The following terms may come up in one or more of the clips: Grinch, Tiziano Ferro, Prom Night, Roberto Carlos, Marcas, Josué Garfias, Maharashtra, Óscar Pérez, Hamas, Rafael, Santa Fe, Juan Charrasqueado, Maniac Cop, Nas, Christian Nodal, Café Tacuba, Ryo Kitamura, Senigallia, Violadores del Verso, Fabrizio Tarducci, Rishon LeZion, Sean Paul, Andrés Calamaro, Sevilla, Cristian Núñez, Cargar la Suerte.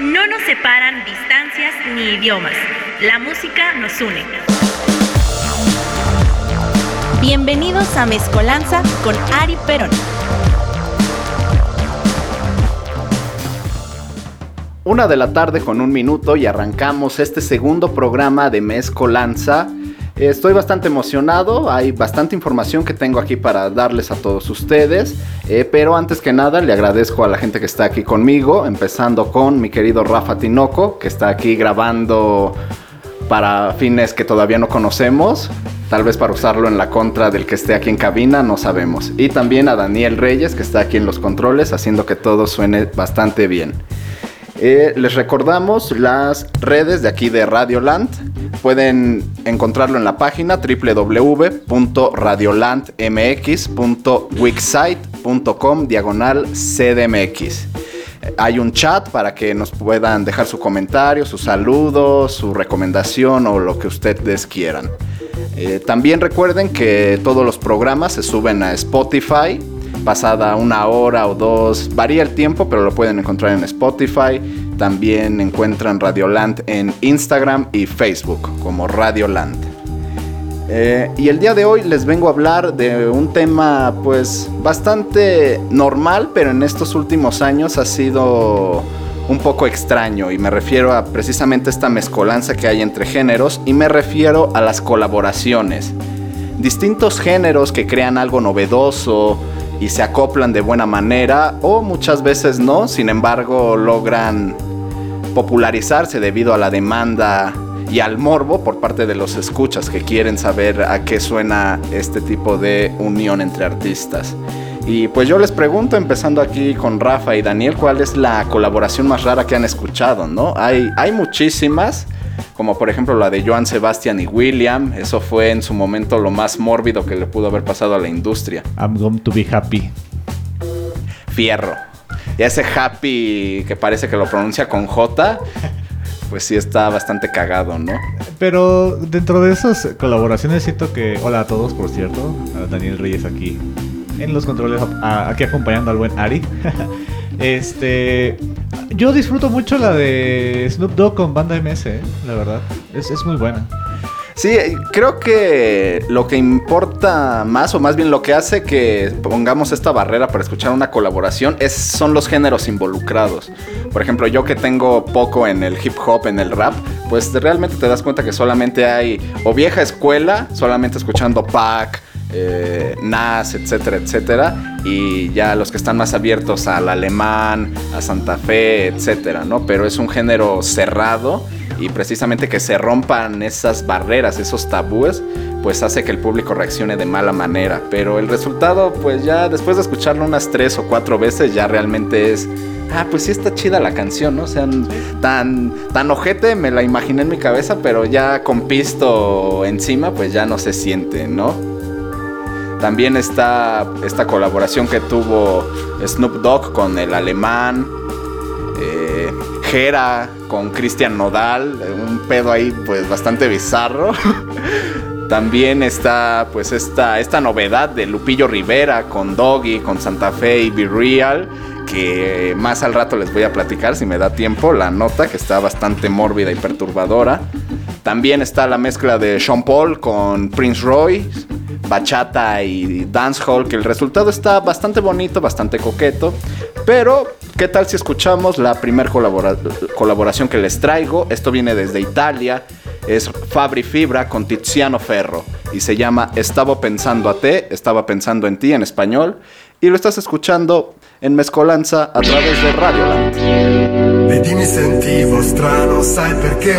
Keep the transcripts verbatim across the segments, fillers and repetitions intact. No nos separan distancias ni idiomas. La música nos une. Bienvenidos a Mezcolanza con Ari Perón. Una de la tarde con un minuto y arrancamos este segundo programa de Mezcolanza. Estoy bastante emocionado, hay bastante información que tengo aquí para darles a todos ustedes, eh, pero antes que nada le agradezco a la gente que está aquí conmigo, empezando con mi querido Rafa Tinoco, que está aquí grabando para fines que todavía no conocemos, tal vez para usarlo en la contra del que esté aquí en cabina, no sabemos. Y también a Daniel Reyes, que está aquí en los controles, haciendo que todo suene bastante bien. Eh, les recordamos las redes de aquí de Radioland. Pueden encontrarlo en la página doble u doble u doble u punto radioland m x punto wixsite punto com diagonal c d m x. Hay un chat para que nos puedan dejar su comentario, su saludo, su recomendación o lo que ustedes quieran. Eh, también recuerden que todos los programas se suben a Spotify. Pasada una hora o dos, varía el tiempo, pero lo pueden encontrar en Spotify. También encuentran Radioland en Instagram y Facebook como Radioland. Eh, y el día de hoy les vengo a hablar de un tema pues bastante normal, pero en estos últimos años ha sido un poco extraño. Y me refiero a precisamente esta mezcolanza que hay entre géneros, y me refiero a las colaboraciones. Distintos géneros que crean algo novedoso y se acoplan de buena manera, o muchas veces no, sin embargo logran popularizarse debido a la demanda y al morbo por parte de los escuchas que quieren saber a qué suena este tipo de unión entre artistas. Y pues yo les pregunto, empezando aquí con Rafa y Daniel, ¿cuál es la colaboración más rara que han escuchado, no? Hay, hay muchísimas, como por ejemplo la de Joan Sebastián y William. Eso fue en su momento lo más mórbido que le pudo haber pasado a la industria. I'm going to be happy. Fierro. Y ese happy que parece que lo pronuncia con J, pues sí está bastante cagado, ¿no? Pero dentro de esas colaboraciones siento que... Hola a todos, por cierto. Daniel Reyes aquí en los controles, aquí acompañando al buen Ari. Este... Yo disfruto mucho la de Snoop Dogg con Banda M S, ¿eh? La verdad. Es, es muy buena. Sí, creo que lo que importa más, o más bien lo que hace que pongamos esta barrera para escuchar una colaboración, es, son los géneros involucrados. Por ejemplo, yo que tengo poco en el hip hop, en el rap, pues realmente te das cuenta que solamente hay o vieja escuela, solamente escuchando Pac, Eh, Nas, etcétera, etcétera, y ya los que están más abiertos al alemán, a Santa Fe, etcétera, ¿no? Pero es un género cerrado, y precisamente que se rompan esas barreras, esos tabúes, pues hace que el público reaccione de mala manera. Pero el resultado, pues ya después de escucharlo unas tres o cuatro veces, ya realmente es... Ah, pues sí está chida la canción, ¿no? O sea, tan, tan ojete me la imaginé en mi cabeza, pero ya con pisto encima, pues ya no se siente, ¿no? También está esta colaboración que tuvo Snoop Dogg con el alemán, eh, Gera con Christian Nodal, un pedo ahí pues bastante bizarro. También está pues esta, esta novedad de Lupillo Rivera con Doggy, con Santa Fe y Be Real, que más al rato les voy a platicar, si me da tiempo, la nota que está bastante mórbida y perturbadora. También está la mezcla de Sean Paul con Prince Royce, bachata y dancehall, que el resultado está bastante bonito, bastante coqueto. Pero, ¿qué tal si escuchamos la primer colabora- colaboración que les traigo? Esto viene desde Italia, es Fabri Fibra con Tiziano Ferro, y se llama Estaba pensando a te, estaba pensando en ti en español, y lo estás escuchando en Mezcolanza a través de Radioland. Vedi, mi sentivo strano, sai perché?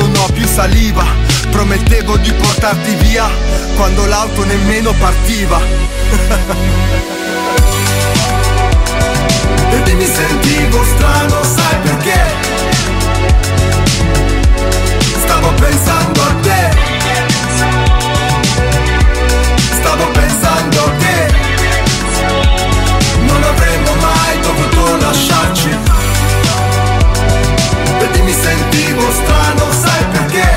non ho più saliva, promettevo di portarti via quando l'auto nemmeno partiva. E mi sentivo strano, sai perché? Stavo pensando a te, stavo pensando a te, non avremmo mai dovuto lasciarci. E mi sentivo strano, sai perché?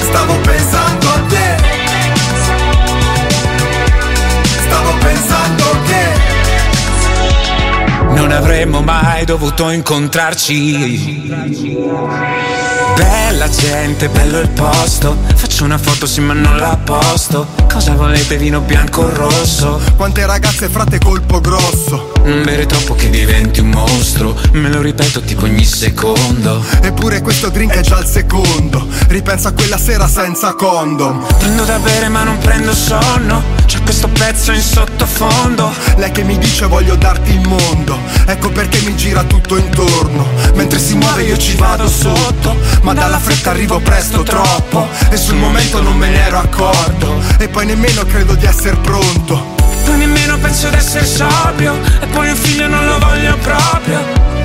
Stavo pensando a te, stavo pensando a te. Non avremmo mai dovuto incontrarci. Bella gente, bello il posto. Faccio una foto sì ma non la posto. Cosa volete, vino bianco o rosso? Quante ragazze frate colpo grosso. Non bere troppo che diventi un mostro. Me lo ripeto tipo ogni secondo. Eppure questo drink è già il secondo. Ripenso a quella sera senza condom. Prendo da bere ma non prendo sonno. C'è questo pezzo in sottofondo. Lei che mi dice voglio darti il mondo, ecco perché mi gira tutto intorno. Mentre si muove io ci vado sotto, ma dalla fretta arrivo presto troppo. E sul momento non me ne ero accorto, e poi nemmeno credo di essere pronto. Poi nemmeno penso di essere sobrio, e poi un figlio non lo voglio proprio.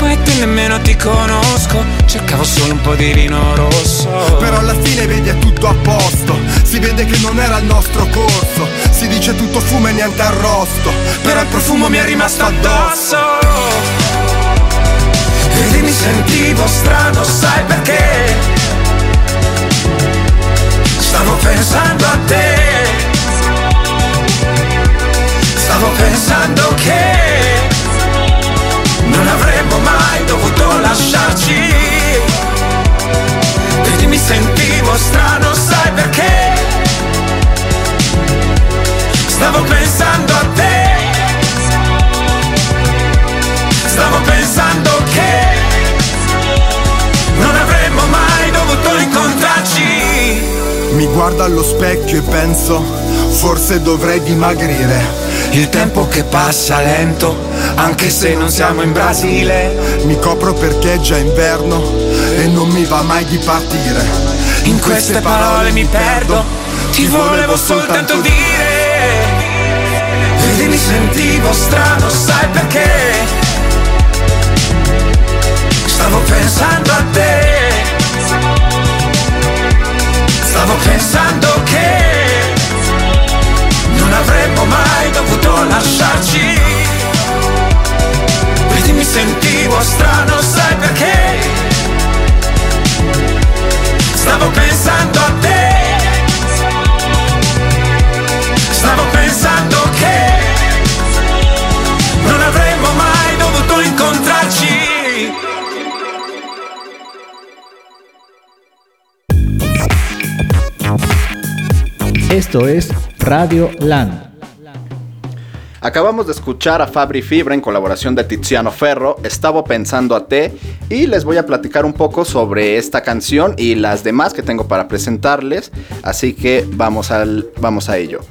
E te nemmeno ti conosco, cercavo solo un po' di vino rosso. Però alla fine vedi è tutto a posto, si vede che non era il nostro corso. Si dice tutto fumo e niente arrosto, però il profumo mi è rimasto addosso. E mi sentivo strano, sai perché? Stavo pensando a te, stavo pensando che non avremmo mai dovuto lasciarci. E mi sentivo strano, sai perché? Stavo pensando a te, stavo pensando che non avremmo mai dovuto incontrarci. Mi guardo allo specchio e penso, forse dovrei dimagrire. Il tempo che passa lento, anche se non siamo in Brasile. Mi copro perché è già inverno e non mi va mai di partire. In queste parole mi perdo, ti volevo soltanto dire. E mi sentivo strano, sai perché? Stavo pensando a te, stavo pensando che non avremmo mai dovuto lasciarci. E mi sentivo strano, sai perché? Stavo pensando a te, stavo pensando che non avremmo mai dovuto incontrarci. Esto es Radio Land. Acabamos de escuchar a Fabri Fibra en colaboración de Tiziano Ferro, Estaba pensando a te, y les voy a platicar un poco sobre esta canción y las demás que tengo para presentarles, así que vamos, al, vamos a ello.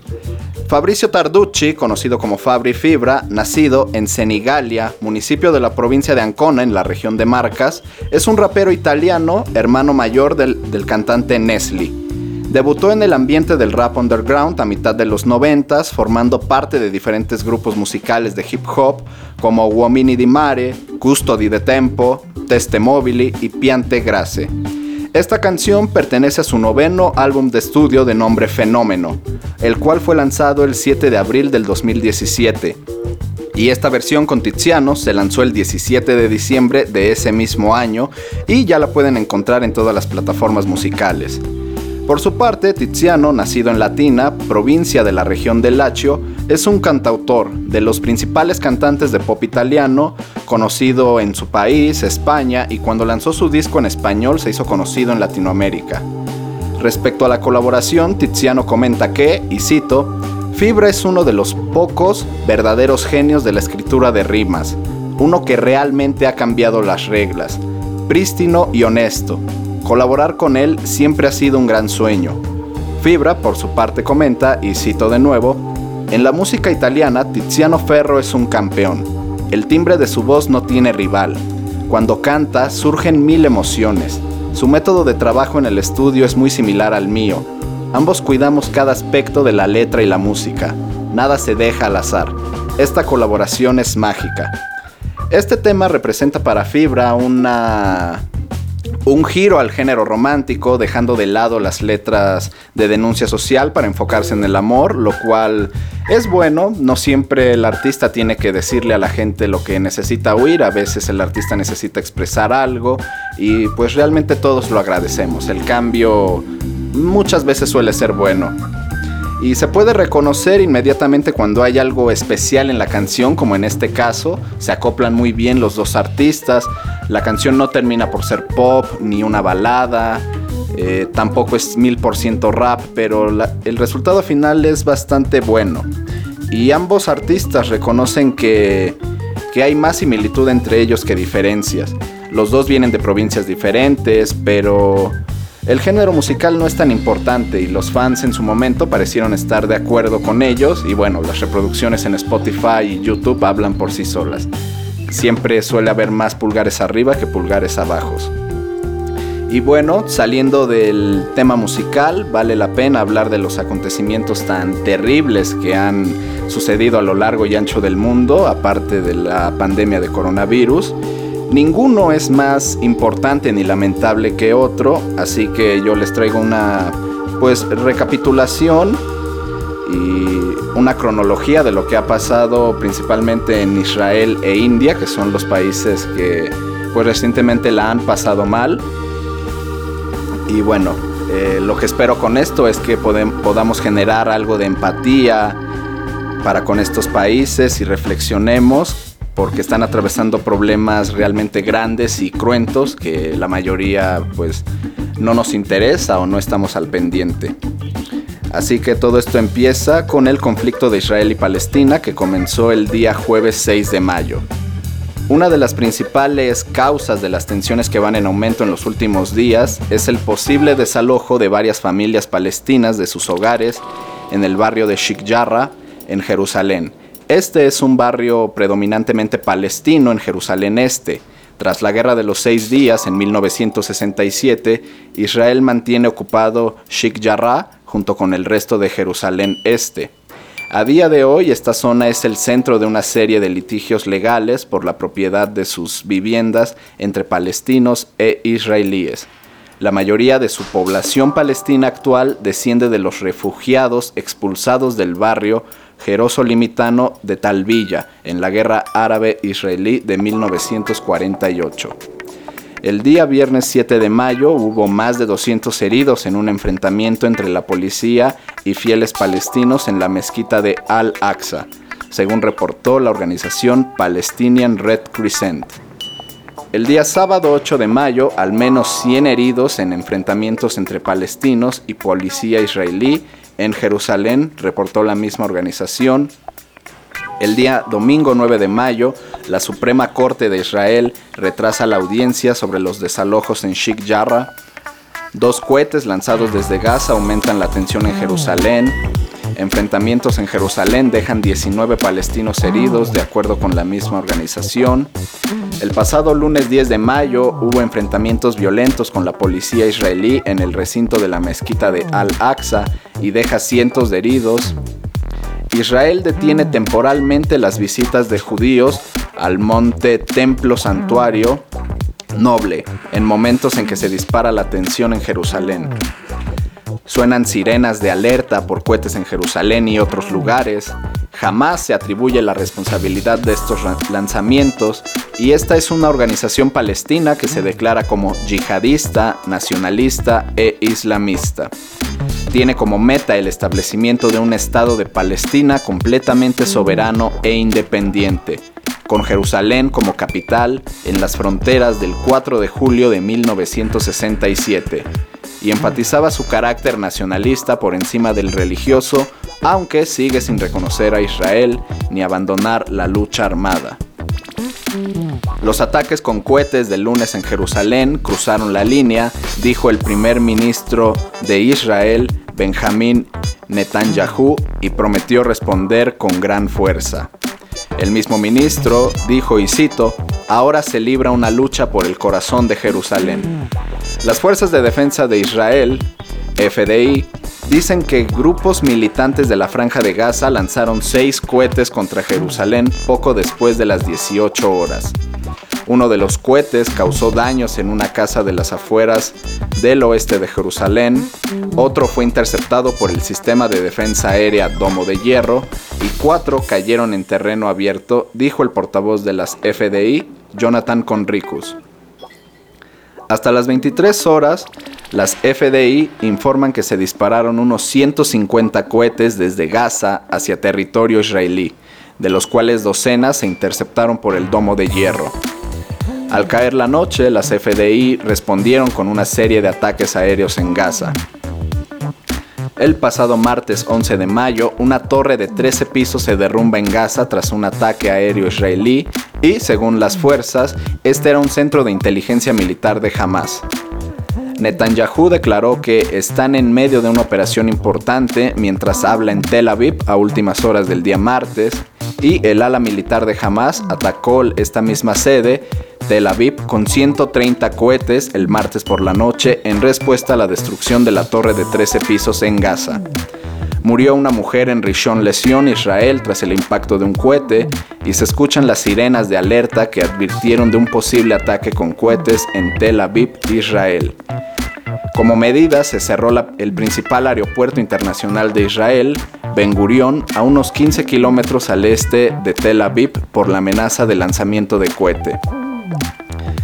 Fabrizio Tarducci, conocido como Fabri Fibra, nacido en Senigallia, municipio de la provincia de Ancona, en la región de Marcas, es un rapero italiano, hermano mayor del, del cantante Nesli. Debutó en el ambiente del rap underground a mitad de los noventas, formando parte de diferentes grupos musicales de hip hop como Uomini di Mare, Custodi di Tempo, Teste Mobili y Piante Grasse. Esta canción pertenece a su noveno álbum de estudio de nombre Fenómeno, el cual fue lanzado el siete de abril del dos mil diecisiete. Y esta versión con Tiziano se lanzó el diecisiete de diciembre de ese mismo año y ya la pueden encontrar en todas las plataformas musicales. Por su parte, Tiziano, nacido en Latina, provincia de la región de Lazio, es un cantautor de los principales cantantes de pop italiano, conocido en su país, España, y cuando lanzó su disco en español se hizo conocido en Latinoamérica. Respecto a la colaboración, Tiziano comenta que, y cito, Fibra es uno de los pocos verdaderos genios de la escritura de rimas, uno que realmente ha cambiado las reglas, prístino y honesto. Colaborar con él siempre ha sido un gran sueño. Fibra, por su parte, comenta, y cito de nuevo, en la música italiana, Tiziano Ferro es un campeón. El timbre de su voz no tiene rival. Cuando canta, surgen mil emociones. Su método de trabajo en el estudio es muy similar al mío. Ambos cuidamos cada aspecto de la letra y la música. Nada se deja al azar. Esta colaboración es mágica. Este tema representa para Fibra una... un giro al género romántico, dejando de lado las letras de denuncia social para enfocarse en el amor, lo cual es bueno. No siempre el artista tiene que decirle a la gente lo que necesita oír, a veces el artista necesita expresar algo y pues realmente todos lo agradecemos. El cambio muchas veces suele ser bueno. Y se puede reconocer inmediatamente cuando hay algo especial en la canción, como en este caso, se acoplan muy bien los dos artistas, la canción no termina por ser pop, ni una balada, eh, tampoco es mil por ciento rap, pero la, el resultado final es bastante bueno. Y ambos artistas reconocen que, que hay más similitud entre ellos que diferencias. Los dos vienen de provincias diferentes, pero... el género musical no es tan importante y los fans en su momento parecieron estar de acuerdo con ellos y bueno, las reproducciones en Spotify y YouTube hablan por sí solas. Siempre suele haber más pulgares arriba que pulgares abajo. Y bueno, saliendo del tema musical, vale la pena hablar de los acontecimientos tan terribles que han sucedido a lo largo y ancho del mundo, aparte de la pandemia de coronavirus. Ninguno es más importante ni lamentable que otro, así que yo les traigo una pues recapitulación y una cronología de lo que ha pasado principalmente en Israel e India, que son los países que pues recientemente la han pasado mal. Y bueno, eh, lo que espero con esto es que pod- podamos generar algo de empatía para con estos países y reflexionemos, porque están atravesando problemas realmente grandes y cruentos que la mayoría pues no nos interesa o no estamos al pendiente. Así que todo esto empieza con el conflicto de Israel y Palestina que comenzó el día jueves seis de mayo. Una de las principales causas de las tensiones que van en aumento en los últimos días es el posible desalojo de varias familias palestinas de sus hogares en el barrio de Sheikh Jarrah en Jerusalén. Este es un barrio predominantemente palestino en Jerusalén Este. Tras la Guerra de los Seis Días en mil novecientos sesenta y siete, Israel mantiene ocupado Sheikh Jarrah junto con el resto de Jerusalén Este. A día de hoy, esta zona es el centro de una serie de litigios legales por la propiedad de sus viviendas entre palestinos e israelíes. La mayoría de su población palestina actual desciende de los refugiados expulsados del barrio jerosolimitano de Talbilla en la Guerra Árabe-Israelí de mil novecientos cuarenta y ocho. El día viernes siete de mayo hubo más de doscientos heridos en un enfrentamiento entre la policía y fieles palestinos en la mezquita de Al-Aqsa, según reportó la organización Palestinian Red Crescent. El día sábado ocho de mayo, al menos cien heridos en enfrentamientos entre palestinos y policía israelí en Jerusalén, reportó la misma organización. El día domingo nueve de mayo, la Suprema Corte de Israel retrasa la audiencia sobre los desalojos en Sheikh Jarrah. Dos cohetes lanzados desde Gaza aumentan la tensión en Jerusalén. Enfrentamientos en Jerusalén dejan diecinueve palestinos heridos, de acuerdo con la misma organización. El pasado lunes diez de mayo hubo enfrentamientos violentos con la policía israelí en el recinto de la mezquita de Al-Aqsa y deja cientos de heridos. Israel detiene temporalmente las visitas de judíos al monte Templo Santuario Noble en momentos en que se dispara la tensión en Jerusalén. Suenan sirenas de alerta por cohetes en Jerusalén y otros lugares. Jamás se atribuye la responsabilidad de estos lanzamientos y esta es una organización palestina que se declara como yihadista, nacionalista e islamista. tiene como meta el establecimiento de un Estado de Palestina completamente soberano e independiente, con Jerusalén como capital en las fronteras del cuatro de julio de mil novecientos sesenta y siete, y enfatizaba su carácter nacionalista por encima del religioso, aunque sigue sin reconocer a Israel ni abandonar la lucha armada. Los ataques con cohetes del lunes en Jerusalén cruzaron la línea, dijo el primer ministro de Israel, Benjamín Netanyahu, y prometió responder con gran fuerza. El mismo ministro dijo, y cito, "Ahora se libra una lucha por el corazón de Jerusalén". Las fuerzas de defensa de Israel, F D I, dicen que grupos militantes de la Franja de Gaza lanzaron seis cohetes contra Jerusalén poco después de las dieciocho horas. Uno de los cohetes causó daños en una casa de las afueras del oeste de Jerusalén, otro fue interceptado por el sistema de defensa aérea Domo de Hierro y cuatro cayeron en terreno abierto, dijo el portavoz de las F D I, Jonathan Conricus. Hasta las veintitrés horas, las F D I informan que se dispararon unos ciento cincuenta cohetes desde Gaza hacia territorio israelí, de los cuales docenas se interceptaron por el Domo de Hierro. Al caer la noche, las F D I respondieron con una serie de ataques aéreos en Gaza. El pasado martes once de mayo, una torre de trece pisos se derrumba en Gaza tras un ataque aéreo israelí y, según las fuerzas, este era un centro de inteligencia militar de Hamas. Netanyahu declaró que están en medio de una operación importante mientras habla en Tel Aviv a últimas horas del día martes, y el ala militar de Hamas atacó esta misma sede, Tel Aviv, con ciento treinta cohetes el martes por la noche en respuesta a la destrucción de la torre de trece pisos en Gaza. Murió una mujer en Rishon LeZion, Israel, tras el impacto de un cohete, y se escuchan las sirenas de alerta que advirtieron de un posible ataque con cohetes en Tel Aviv, Israel. Como medida, se cerró la, el principal aeropuerto internacional de Israel, Ben Gurión, a unos quince kilómetros al este de Tel Aviv por la amenaza de lanzamiento de cohete.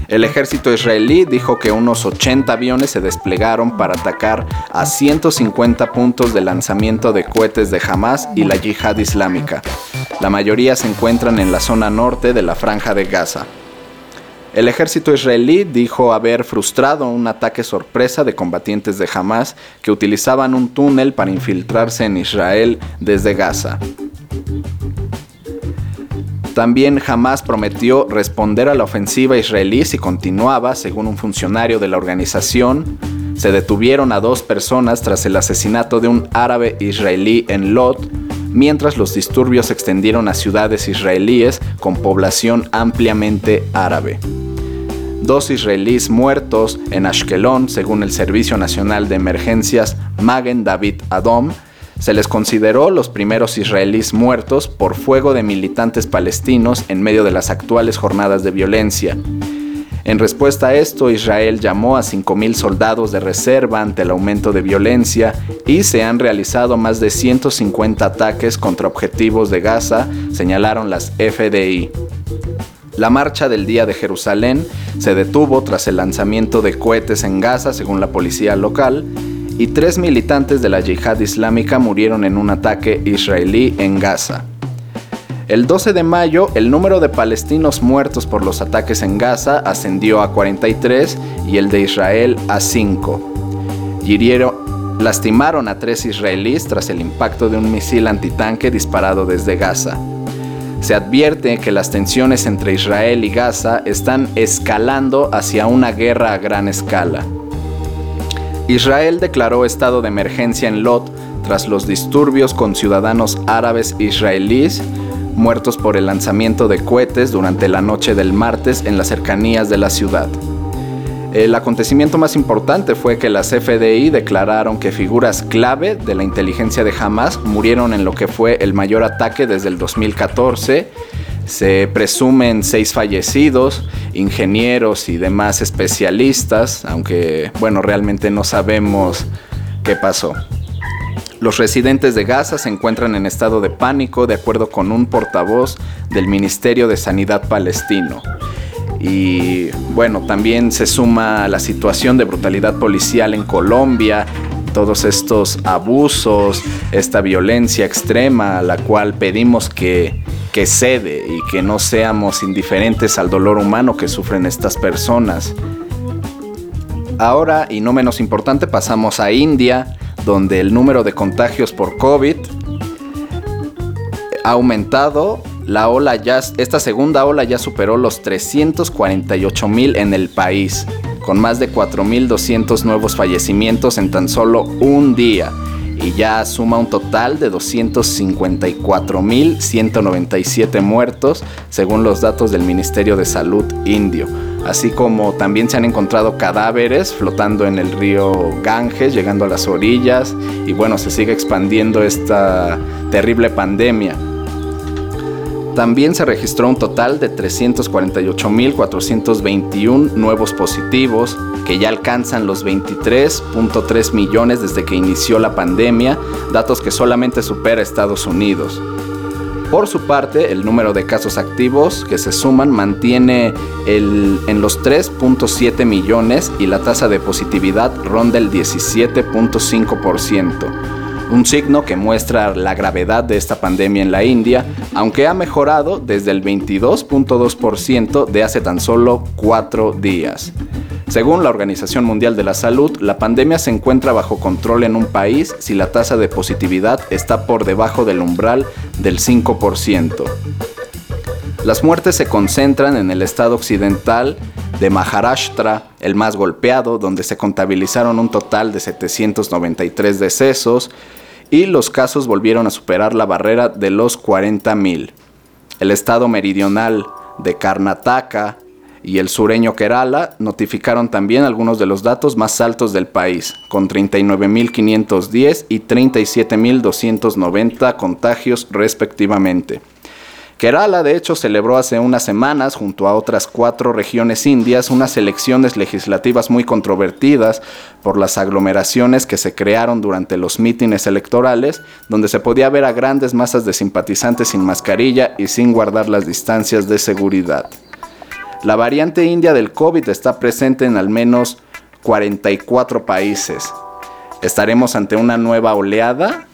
El ejército israelí dijo que unos ochenta aviones se desplegaron para atacar a ciento cincuenta puntos de lanzamiento de cohetes de Hamas y la Yihad Islámica. La mayoría se encuentran en la zona norte de la Franja de Gaza. El ejército israelí dijo haber frustrado un ataque sorpresa de combatientes de Hamas que utilizaban un túnel para infiltrarse en Israel desde Gaza. También Hamas prometió responder a la ofensiva israelí si continuaba, según un funcionario de la organización. Se detuvieron a dos personas tras el asesinato de un árabe israelí en Lod, mientras los disturbios se extendieron a ciudades israelíes con población ampliamente árabe. Dos israelíes muertos en Ashkelon, según el Servicio Nacional de Emergencias Magen David Adom. Se les consideró los primeros israelíes muertos por fuego de militantes palestinos en medio de las actuales jornadas de violencia. En respuesta a esto, Israel llamó a cinco mil soldados de reserva ante el aumento de violencia y se han realizado más de ciento cincuenta ataques contra objetivos de Gaza, señalaron las F D I. La marcha del Día de Jerusalén se detuvo tras el lanzamiento de cohetes en Gaza, según la policía local, y tres militantes de la Yihad Islámica murieron en un ataque israelí en Gaza. El doce de mayo, el número de palestinos muertos por los ataques en Gaza ascendió a cuarenta y tres y el de Israel a cinco. Hirieron, lastimaron a tres israelíes tras el impacto de un misil antitanque disparado desde Gaza. Se advierte que las tensiones entre Israel y Gaza están escalando hacia una guerra a gran escala. Israel declaró estado de emergencia en Lod tras los disturbios con ciudadanos árabes israelíes muertos por el lanzamiento de cohetes durante la noche del martes en las cercanías de la ciudad. El acontecimiento más importante fue que las F D I declararon que figuras clave de la inteligencia de Hamas murieron en lo que fue el mayor ataque desde el dos mil catorce. Se presumen seis fallecidos, ingenieros y demás especialistas, aunque, bueno, realmente no sabemos qué pasó. Los residentes de Gaza se encuentran en estado de pánico, de acuerdo con un portavoz del Ministerio de Sanidad palestino. Y, bueno, también se suma la situación de brutalidad policial en Colombia, todos estos abusos, esta violencia extrema a la cual pedimos que, que cede y que no seamos indiferentes al dolor humano que sufren estas personas. Ahora, y no menos importante, pasamos a India, donde el número de contagios por COVID ha aumentado. La ola ya, esta segunda ola ya superó los trescientos cuarenta y ocho mil en el país, con más de cuatro mil doscientos nuevos fallecimientos en tan solo un día, y ya suma un total de doscientos cincuenta y cuatro mil ciento noventa y siete muertos, según los datos del Ministerio de Salud indio. Así como también se han encontrado cadáveres flotando en el río Ganges, llegando a las orillas, y bueno, se sigue expandiendo esta terrible pandemia. También se registró un total de trescientos cuarenta y ocho mil cuatrocientos veintiuno nuevos positivos, que ya alcanzan los veintitrés punto tres millones desde que inició la pandemia, datos que solamente supera Estados Unidos. Por su parte, el número de casos activos que se suman mantiene el, en los tres punto siete millones y la tasa de positividad ronda el diecisiete punto cinco por ciento. Un signo que muestra la gravedad de esta pandemia en la India, aunque ha mejorado desde el veintidós punto dos por ciento de hace tan solo cuatro días. Según la Organización Mundial de la Salud, la pandemia se encuentra bajo control en un país si la tasa de positividad está por debajo del umbral del cinco por ciento. Las muertes se concentran en el estado occidental de Maharashtra, el más golpeado, donde se contabilizaron un total de setecientos noventa y tres decesos y los casos volvieron a superar la barrera de los cuarenta mil. El estado meridional de Karnataka y el sureño Kerala notificaron también algunos de los datos más altos del país, con treinta y nueve mil quinientos diez y treinta y siete mil doscientos noventa contagios respectivamente. Kerala, de hecho, celebró hace unas semanas, junto a otras cuatro regiones indias, unas elecciones legislativas muy controvertidas por las aglomeraciones que se crearon durante los mítines electorales, donde se podía ver a grandes masas de simpatizantes sin mascarilla y sin guardar las distancias de seguridad. La variante india del COVID está presente en al menos cuarenta y cuatro países. ¿Estaremos ante una nueva oleada?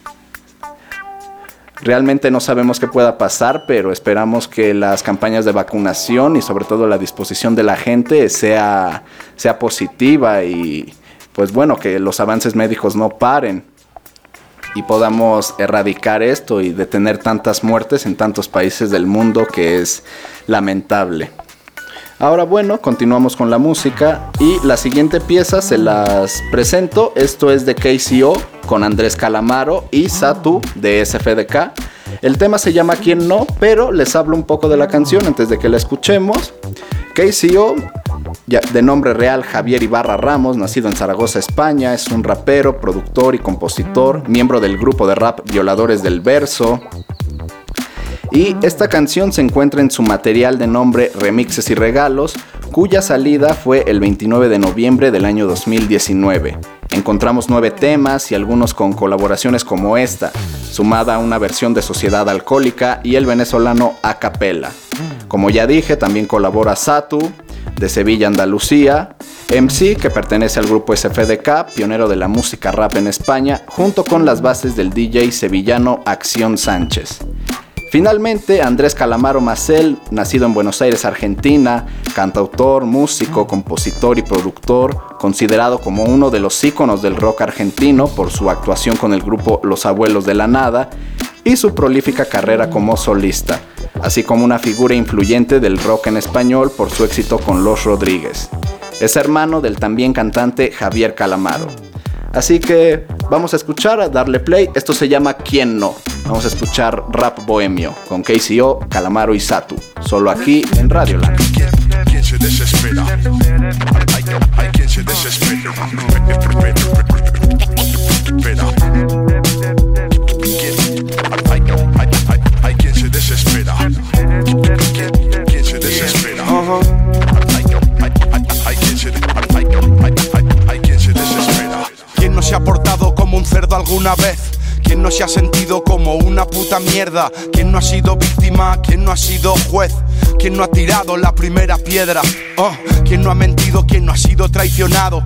Realmente no sabemos qué pueda pasar, pero esperamos que las campañas de vacunación y sobre todo la disposición de la gente sea, sea positiva y pues bueno, que los avances médicos no paren y podamos erradicar esto y detener tantas muertes en tantos países del mundo, que es lamentable. Ahora bueno, continuamos con la música y la siguiente pieza se las presento. Esto es de K C O con Andrés Calamaro y Satu de S F D K. El tema se llama ¿Quién no?, pero les hablo un poco de la canción antes de que la escuchemos. K C O, de nombre real Javier Ibarra Ramos, nacido en Zaragoza, España, es un rapero, productor y compositor, miembro del grupo de rap Violadores del Verso. Y esta canción se encuentra en su material de nombre Remixes y Regalos, cuya salida fue el veintinueve de noviembre del año dos mil diecinueve. Encontramos nueve temas y algunos con colaboraciones como esta, sumada a una versión de Sociedad Alcohólica y el venezolano A Capella. Como ya dije, también colabora Satu, de Sevilla, Andalucía, M C, que pertenece al grupo S F D K, pionero de la música rap en España, junto con las bases del D J sevillano Acción Sánchez. Finalmente, Andrés Calamaro Massel, nacido en Buenos Aires, Argentina, cantautor, músico, compositor y productor, considerado como uno de los íconos del rock argentino por su actuación con el grupo Los Abuelos de la Nada y su prolífica carrera como solista, así como una figura influyente del rock en español por su éxito con Los Rodríguez. Es hermano del también cantante Javier Calamaro. Así que vamos a escuchar, a darle play. Esto se llama ¿Quién no? Vamos a escuchar Rap Bohemio con K C O, Calamaro y Satu, solo aquí en Radioland. Hay quien se desespera, hay, hay quien se desespera, hay, hay, hay, hay quien se desespera, quien, quien se desespera, hay, hay, hay, hay quien se desespera. ¿Quién no se ha portado como un cerdo alguna vez? ¿Quién no se ha sentido como una puta mierda? ¿Quién no ha sido víctima? ¿Quién no ha sido juez? ¿Quién no ha tirado la primera piedra? Oh, ¿quién no ha mentido? ¿Quién no ha sido traicionado?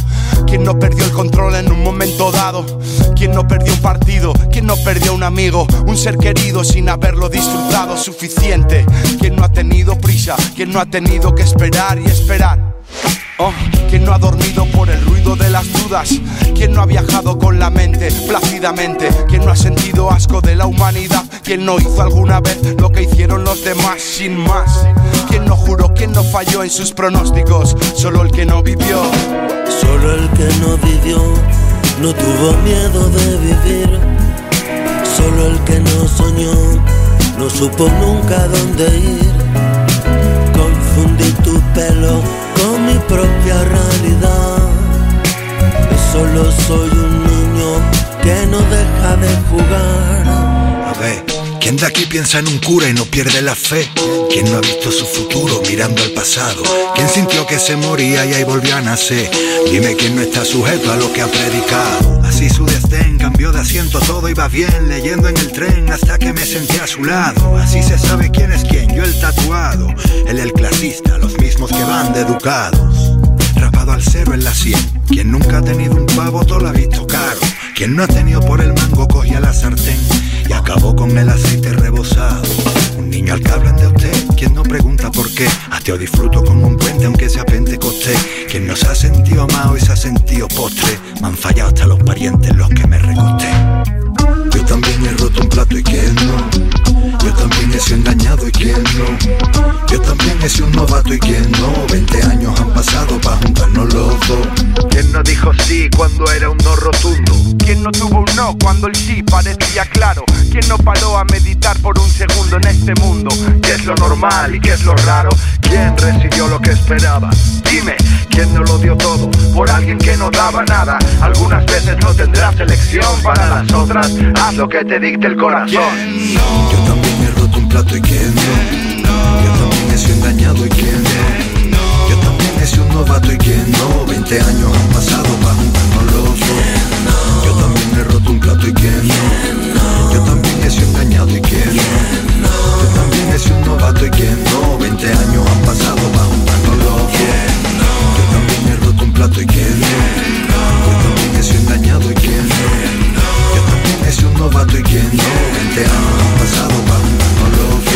¿Quién no perdió el control en un momento dado? ¿Quién no perdió un partido? ¿Quién no perdió un amigo? Un ser querido sin haberlo disfrutado suficiente. ¿Quién no ha tenido prisa? ¿Quién no ha tenido que esperar y esperar? Oh, ¿quién no ha dormido por el ruido de las dudas? ¿Quién no ha viajado con la mente plácidamente? ¿Quién no ha sentido asco de la humanidad? ¿Quién no hizo alguna vez lo que hicieron los demás sin más? ¿Quién no juró? ¿Quién no falló en sus pronósticos? Solo el que no vivió. Solo el que no vivió, no tuvo miedo de vivir. Solo el que no soñó, no supo nunca dónde ir. Confundí tu pelo con mi propia realidad. Y solo soy un niño que no deja de jugar. A ver, ¿quién de aquí piensa en un cura y no pierde la fe? ¿Quién no ha visto su futuro mirando al pasado? ¿Quién sintió que se moría y ahí volvió a nacer? Dime quién no está sujeto a lo que ha predicado. Así su destén cambió de asiento, todo iba bien, leyendo en el tren hasta que me senté a su lado. Así se sabe quién es quién, yo el tatuado, él el clasista, los mismos que van de educados. Rapado al cero en la sien, quien nunca ha tenido un pavo todo lo ha visto caro. Quien no ha tenido por el mango cogía la sartén y acabó con el aceite rebozado. Un niño al que hablan de usted, quien no pregunta por qué. Ateo disfruto como un puente aunque sea pentecostés. Quien nos ha sentido amado y se ha sentido postre. Me han fallado hasta los parientes los que me recosté. Yo también he roto un plato y quién no. Yo también he sido engañado y quién no. Yo también he sido un novato y quién no. Veinte años han pasado para juntarnos los dos. Quien no dijo sí cuando era un no rotundo. Quien no tuvo un no cuando el sí parecía claro. Quien no paró a meditar por un segundo en este mundo. ¿Qué es lo normal y qué es lo raro? ¿Quién recibió lo que esperaba? Dime, ¿quién no lo dio todo por alguien que no daba nada? Algunas veces no tendrás elección, para las otras haz lo que te dicte el corazón. No. Yo también he roto un plato y quién no. Yo también he sido engañado y quién no. Yo también he sido un novato y quién no. Veinte años han pasado para juntarnos los dos. Yo también he roto un plato y quién no. Yo también he sido engañado y quién no. Yo también he sido un novato y quién no. Veinte años han pasado para juntarnos los dos. Yo también he roto un plato y quién no. Yo también he sido engañado y quién no. Es un novato y quien no, veinte años han pasado para juntarnos los dos.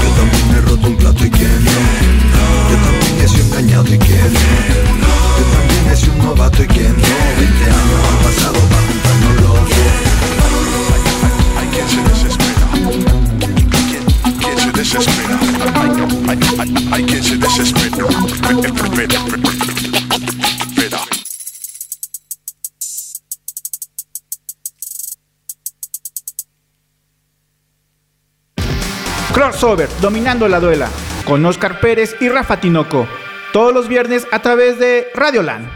Yo también he roto un plato y quien no. Yo también he sido engañado y quien no. Yo también he sido un novato y quien no, veinte años han pasado para juntarnos los dos. Hay quien se desespera, quien se desespera, hay quien se desespera. Crossover, dominando la duela, con Óscar Pérez y Rafa Tinoco, todos los viernes a través de Radioland.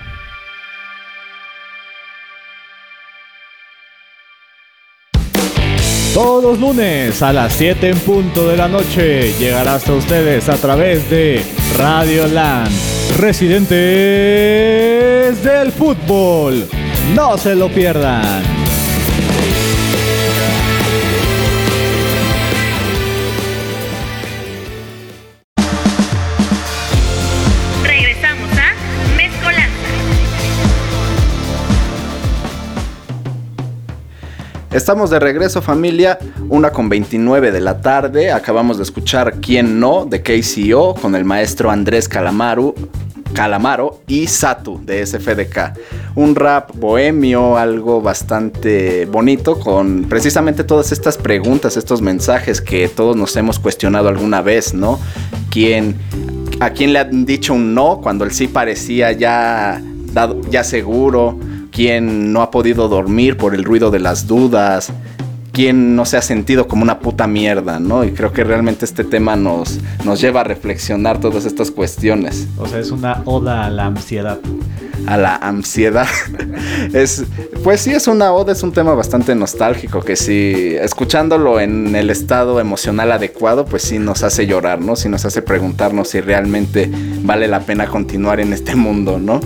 Todos los lunes a las siete en punto de la noche llegará hasta ustedes a través de Radioland. Residentes del fútbol, no se lo pierdan. Estamos de regreso, familia, una con veintinueve de la tarde. Acabamos de escuchar ¿Quién no? De K C O con el maestro Andrés Calamaro, Calamaro y Satu de S F D K. Un rap bohemio, algo bastante bonito, con precisamente todas estas preguntas, estos mensajes que todos nos hemos cuestionado alguna vez, ¿no? ¿Quién, ¿A quién le han dicho un no cuando el sí parecía ya, dado, ya seguro? ¿Quién no ha podido dormir por el ruido de las dudas? ¿Quién no se ha sentido como una puta mierda, no? Y creo que realmente este tema nos, nos lleva a reflexionar todas estas cuestiones. O sea, es una oda a la ansiedad. A la ansiedad. es, pues sí, es una oda, es un tema bastante nostálgico, que sí, escuchándolo en el estado emocional adecuado, pues sí nos hace llorar, ¿no? Sí nos hace preguntarnos si realmente vale la pena continuar en este mundo, ¿no?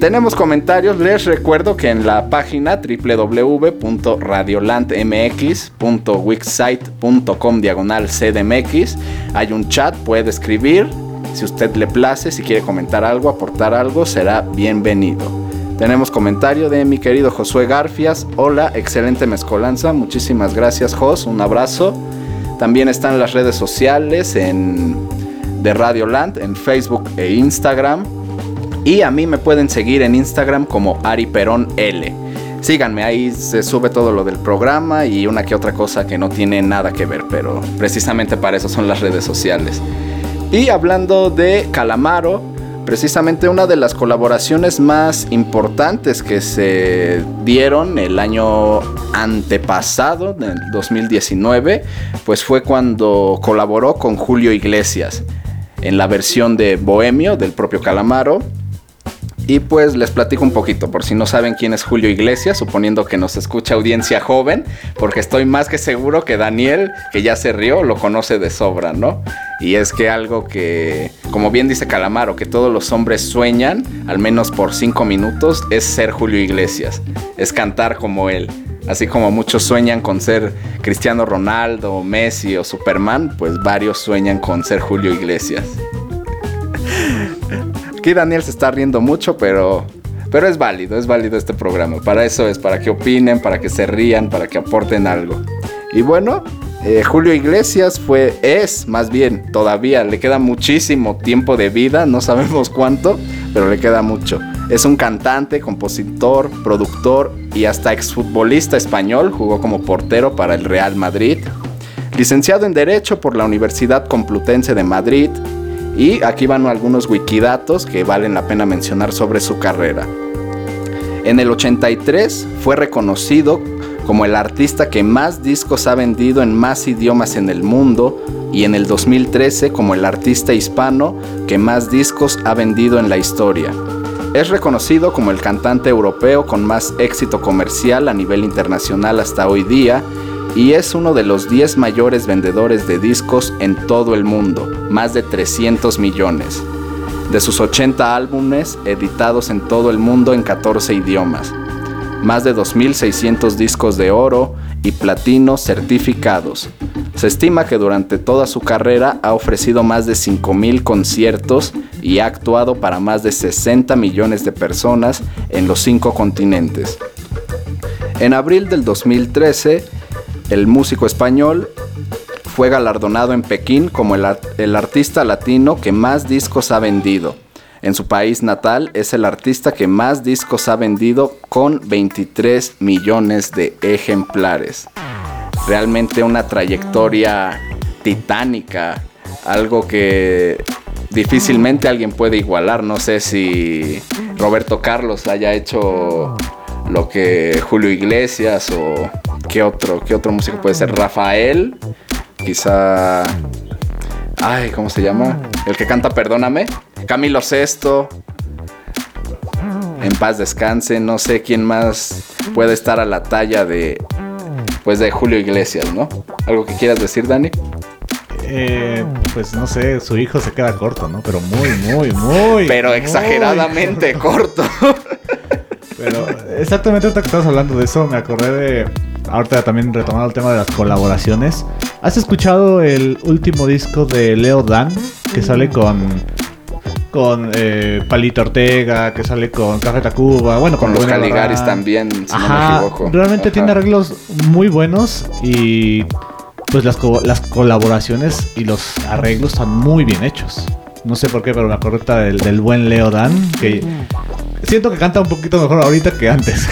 Tenemos comentarios, les recuerdo que en la página doble u doble u doble u punto radiolandmx punto wixsite punto com diagonal c d m x hay un chat, puede escribir, si usted le place, si quiere comentar algo, aportar algo, será bienvenido. Tenemos comentario de mi querido Josué Garfias. Hola, excelente mezcolanza. Muchísimas gracias, Jos. Un abrazo. También están las redes sociales en, de Radioland, en Facebook e Instagram. Y a mí me pueden seguir en Instagram como Ari Perón L. Síganme, ahí se sube todo lo del programa y una que otra cosa que no tiene nada que ver, pero precisamente para eso son las redes sociales. Y hablando de Calamaro, precisamente una de las colaboraciones más importantes que se dieron el año antepasado, del dos mil diecinueve, pues fue cuando colaboró con Julio Iglesias en la versión de Bohemio del propio Calamaro. Y pues les platico un poquito, por si no saben quién es Julio Iglesias, suponiendo que nos escucha audiencia joven, porque estoy más que seguro que Daniel, que ya se rió, lo conoce de sobra, ¿no? Y es que algo que, como bien dice Calamaro, que todos los hombres sueñan, al menos por cinco minutos, es ser Julio Iglesias, es cantar como él. Así como muchos sueñan con ser Cristiano Ronaldo, Messi o Superman, pues varios sueñan con ser Julio Iglesias. Aquí Daniel se está riendo mucho, pero, pero es válido, es válido este programa. Para eso es, para que opinen, para que se rían, para que aporten algo. Y bueno, eh, Julio Iglesias fue, es más bien, todavía le queda muchísimo tiempo de vida, no sabemos cuánto, pero le queda mucho. Es un cantante, compositor, productor y hasta exfutbolista español, jugó como portero para el Real Madrid. Licenciado en Derecho por la Universidad Complutense de Madrid. Y aquí van algunos wikidatos que valen la pena mencionar sobre su carrera. En el ochenta y tres fue reconocido como el artista que más discos ha vendido en más idiomas en el mundo, y en el dos mil trece como el artista hispano que más discos ha vendido en la historia. Es reconocido como el cantante europeo con más éxito comercial a nivel internacional hasta hoy día, y es uno de los diez mayores vendedores de discos en todo el mundo, más de trescientos millones, de sus ochenta álbumes editados en todo el mundo en catorce idiomas, más de dos mil seiscientos discos de oro y platino certificados. Se estima que durante toda su carrera ha ofrecido más de cinco mil conciertos y ha actuado para más de sesenta millones de personas en los cinco continentes. En abril del dos mil trece, el músico español fue galardonado en Pekín como el, art- el artista latino que más discos ha vendido. En su país natal es el artista que más discos ha vendido con veintitrés millones de ejemplares. Realmente una trayectoria titánica, algo que difícilmente alguien puede igualar. No sé si Roberto Carlos haya hecho lo que Julio Iglesias o qué otro, qué otro músico puede ser, Rafael, quizá, ay, ¿cómo se llama? El que canta Perdóname, Camilo Sesto, en paz descanse, no sé quién más puede estar a la talla de, pues, de Julio Iglesias, ¿no? ¿Algo que quieras decir, Dani? Eh, pues no sé, su hijo se queda corto, ¿no? Pero muy, muy, muy pero muy exageradamente corto, corto. Pero exactamente ahorita que estabas hablando de eso, me acordé de... Ahorita también retomando el tema de las colaboraciones. ¿Has escuchado el último disco de Leo Dan? Que sale con... Con eh, Palito Ortega, que sale con Café Tacuba, bueno, con, con los Caligaris Barán también, si Ajá, no me equivoco. Realmente Ajá. tiene arreglos muy buenos y pues las, co- las colaboraciones y los arreglos están muy bien hechos. No sé por qué, pero me acuerdo del, del buen Leo Dan, que... Siento que canta un poquito mejor ahorita que antes.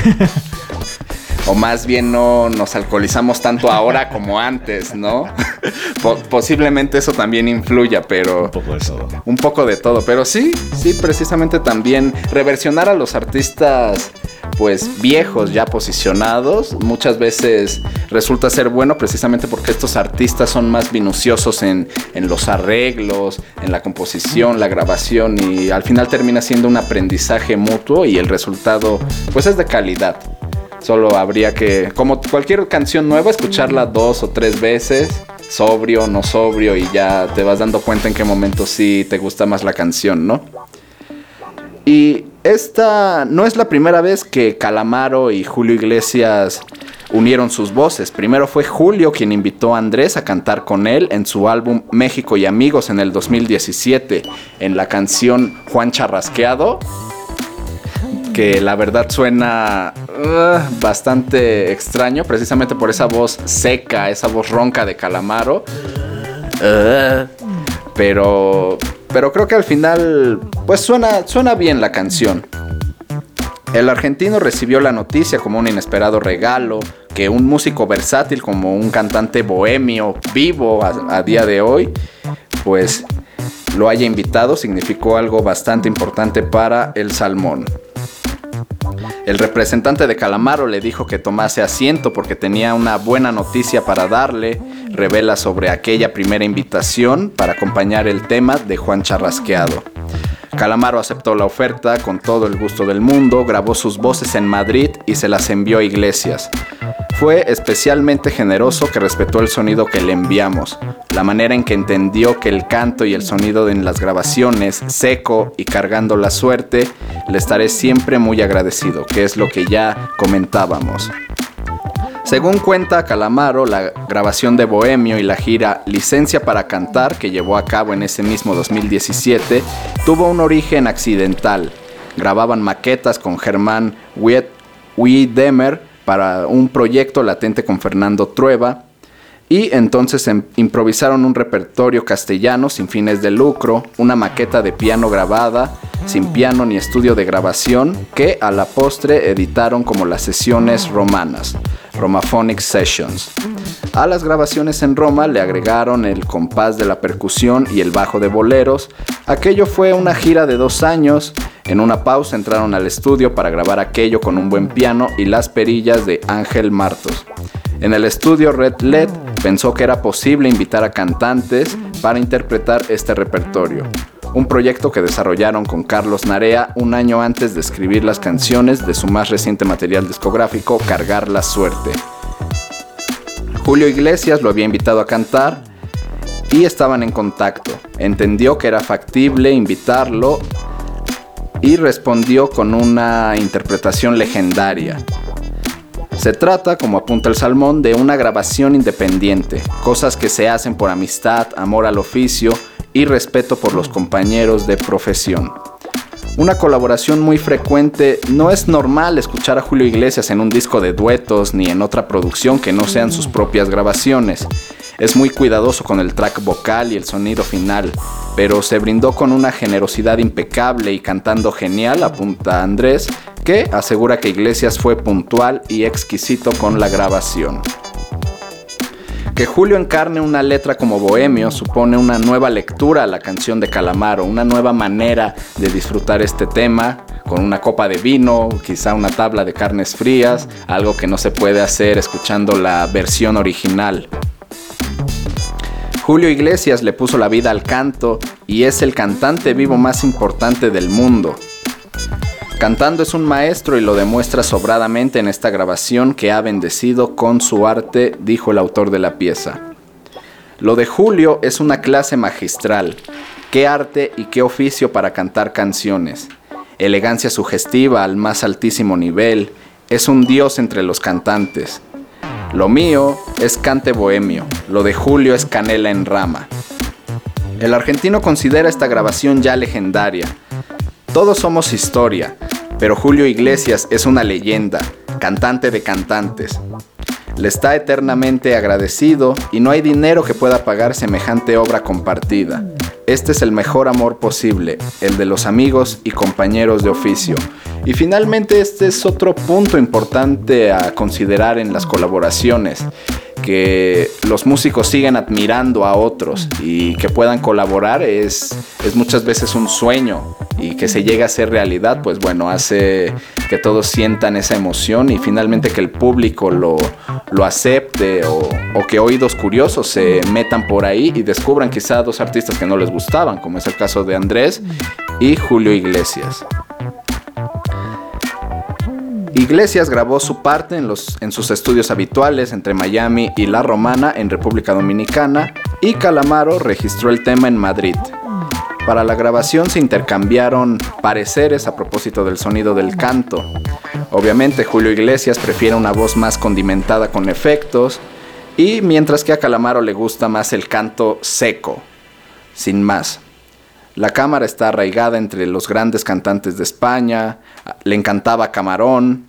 O más bien no nos alcoholizamos tanto ahora como antes, ¿no? Po- posiblemente eso también influya, pero... Un poco de todo. Un poco de todo, pero sí, sí, precisamente también reversionar a los artistas, pues, viejos, ya posicionados, muchas veces resulta ser bueno precisamente porque estos artistas son más minuciosos en, en los arreglos, en la composición, la grabación, y al final termina siendo un aprendizaje mutuo y el resultado, pues, es de calidad. Solo habría que, como cualquier canción nueva, escucharla dos o tres veces, sobrio, no sobrio, y ya te vas dando cuenta en qué momento sí te gusta más la canción, ¿no? Y esta no es la primera vez que Calamaro y Julio Iglesias unieron sus voces. Primero fue Julio quien invitó a Andrés a cantar con él en su álbum México y Amigos en el dos mil diecisiete, en la canción Juan Charrasqueado, que la verdad suena uh, bastante extraño, precisamente por esa voz seca, esa voz ronca de Calamaro. Uh, pero, pero creo que al final pues suena, suena bien la canción. El argentino recibió la noticia como un inesperado regalo, que un músico versátil como un cantante bohemio vivo a, a día de hoy, pues lo haya invitado, significó algo bastante importante para el Salmón. El representante de Calamaro le dijo que tomase asiento porque tenía una buena noticia para darle, revela sobre aquella primera invitación para acompañar el tema de Juan Charrasqueado. Calamaro aceptó la oferta con todo el gusto del mundo, grabó sus voces en Madrid y se las envió a Iglesias. Fue especialmente generoso que respetó el sonido que le enviamos, la manera en que entendió que el canto y el sonido en las grabaciones, seco y cargando la suerte, le estaré siempre muy agradecido, que es lo que ya comentábamos. Según cuenta Calamaro, la grabación de Bohemio y la gira Licencia para Cantar, que llevó a cabo en ese mismo dos mil diecisiete, tuvo un origen accidental. Grababan maquetas con Germán Wiedemer para un proyecto latente con Fernando Trueba, y entonces em- improvisaron un repertorio castellano sin fines de lucro, una maqueta de piano grabada, sin piano ni estudio de grabación, que a la postre editaron como las sesiones romanas, Romaphonic Sessions. A las grabaciones en Roma le agregaron el compás de la percusión y el bajo de boleros. Aquello fue una gira de dos años. En una pausa entraron al estudio para grabar aquello con un buen piano y las perillas de Ángel Martos. En el estudio Red Led pensó que era posible invitar a cantantes para interpretar este repertorio, un proyecto que desarrollaron con Carlos Narea un año antes de escribir las canciones de su más reciente material discográfico, Cargar la Suerte. Julio Iglesias lo había invitado a cantar y estaban en contacto. Entendió que era factible invitarlo y respondió con una interpretación legendaria. Se trata, como apunta el Salmón, de una grabación independiente, cosas que se hacen por amistad, amor al oficio y respeto por los compañeros de profesión. Una colaboración muy frecuente. No es normal escuchar a Julio Iglesias en un disco de duetos ni en otra producción que no sean sus propias grabaciones. Es muy cuidadoso con el track vocal y el sonido final, pero se brindó con una generosidad impecable y cantando genial, apunta Andrés, que asegura que Iglesias fue puntual y exquisito con la grabación. Que Julio encarne una letra como Bohemio supone una nueva lectura a la canción de Calamaro, una nueva manera de disfrutar este tema, con una copa de vino, quizá una tabla de carnes frías, algo que no se puede hacer escuchando la versión original. Julio Iglesias le puso la vida al canto y es el cantante vivo más importante del mundo. Cantando es un maestro y lo demuestra sobradamente en esta grabación que ha bendecido con su arte, dijo el autor de la pieza. Lo de Julio es una clase magistral. Qué arte y qué oficio para cantar canciones. Elegancia sugestiva al más altísimo nivel. Es un dios entre los cantantes. Lo mío es cante bohemio. Lo de Julio es canela en rama. El argentino considera esta grabación ya legendaria. Todos somos historia, pero Julio Iglesias es una leyenda, cantante de cantantes. Le está eternamente agradecido y no hay dinero que pueda pagar semejante obra compartida. Este es el mejor amor posible, el de los amigos y compañeros de oficio. Y finalmente este es otro punto importante a considerar en las colaboraciones, que los músicos siguen admirando a otros y que puedan colaborar es, es muchas veces un sueño, y que se llegue a ser realidad, pues bueno, hace que todos sientan esa emoción y finalmente que el público lo, lo acepte o, o que oídos curiosos se metan por ahí y descubran quizá dos artistas que no les gustaban, como es el caso de Andrés y Julio Iglesias. Iglesias grabó su parte en, los, en sus estudios habituales entre Miami y La Romana en República Dominicana, y Calamaro registró el tema en Madrid. Para la grabación se intercambiaron pareceres a propósito del sonido del canto. Obviamente Julio Iglesias prefiere una voz más condimentada con efectos, y mientras que a Calamaro le gusta más el canto seco, sin más. La cámara está arraigada entre los grandes cantantes de España, le encantaba Camarón.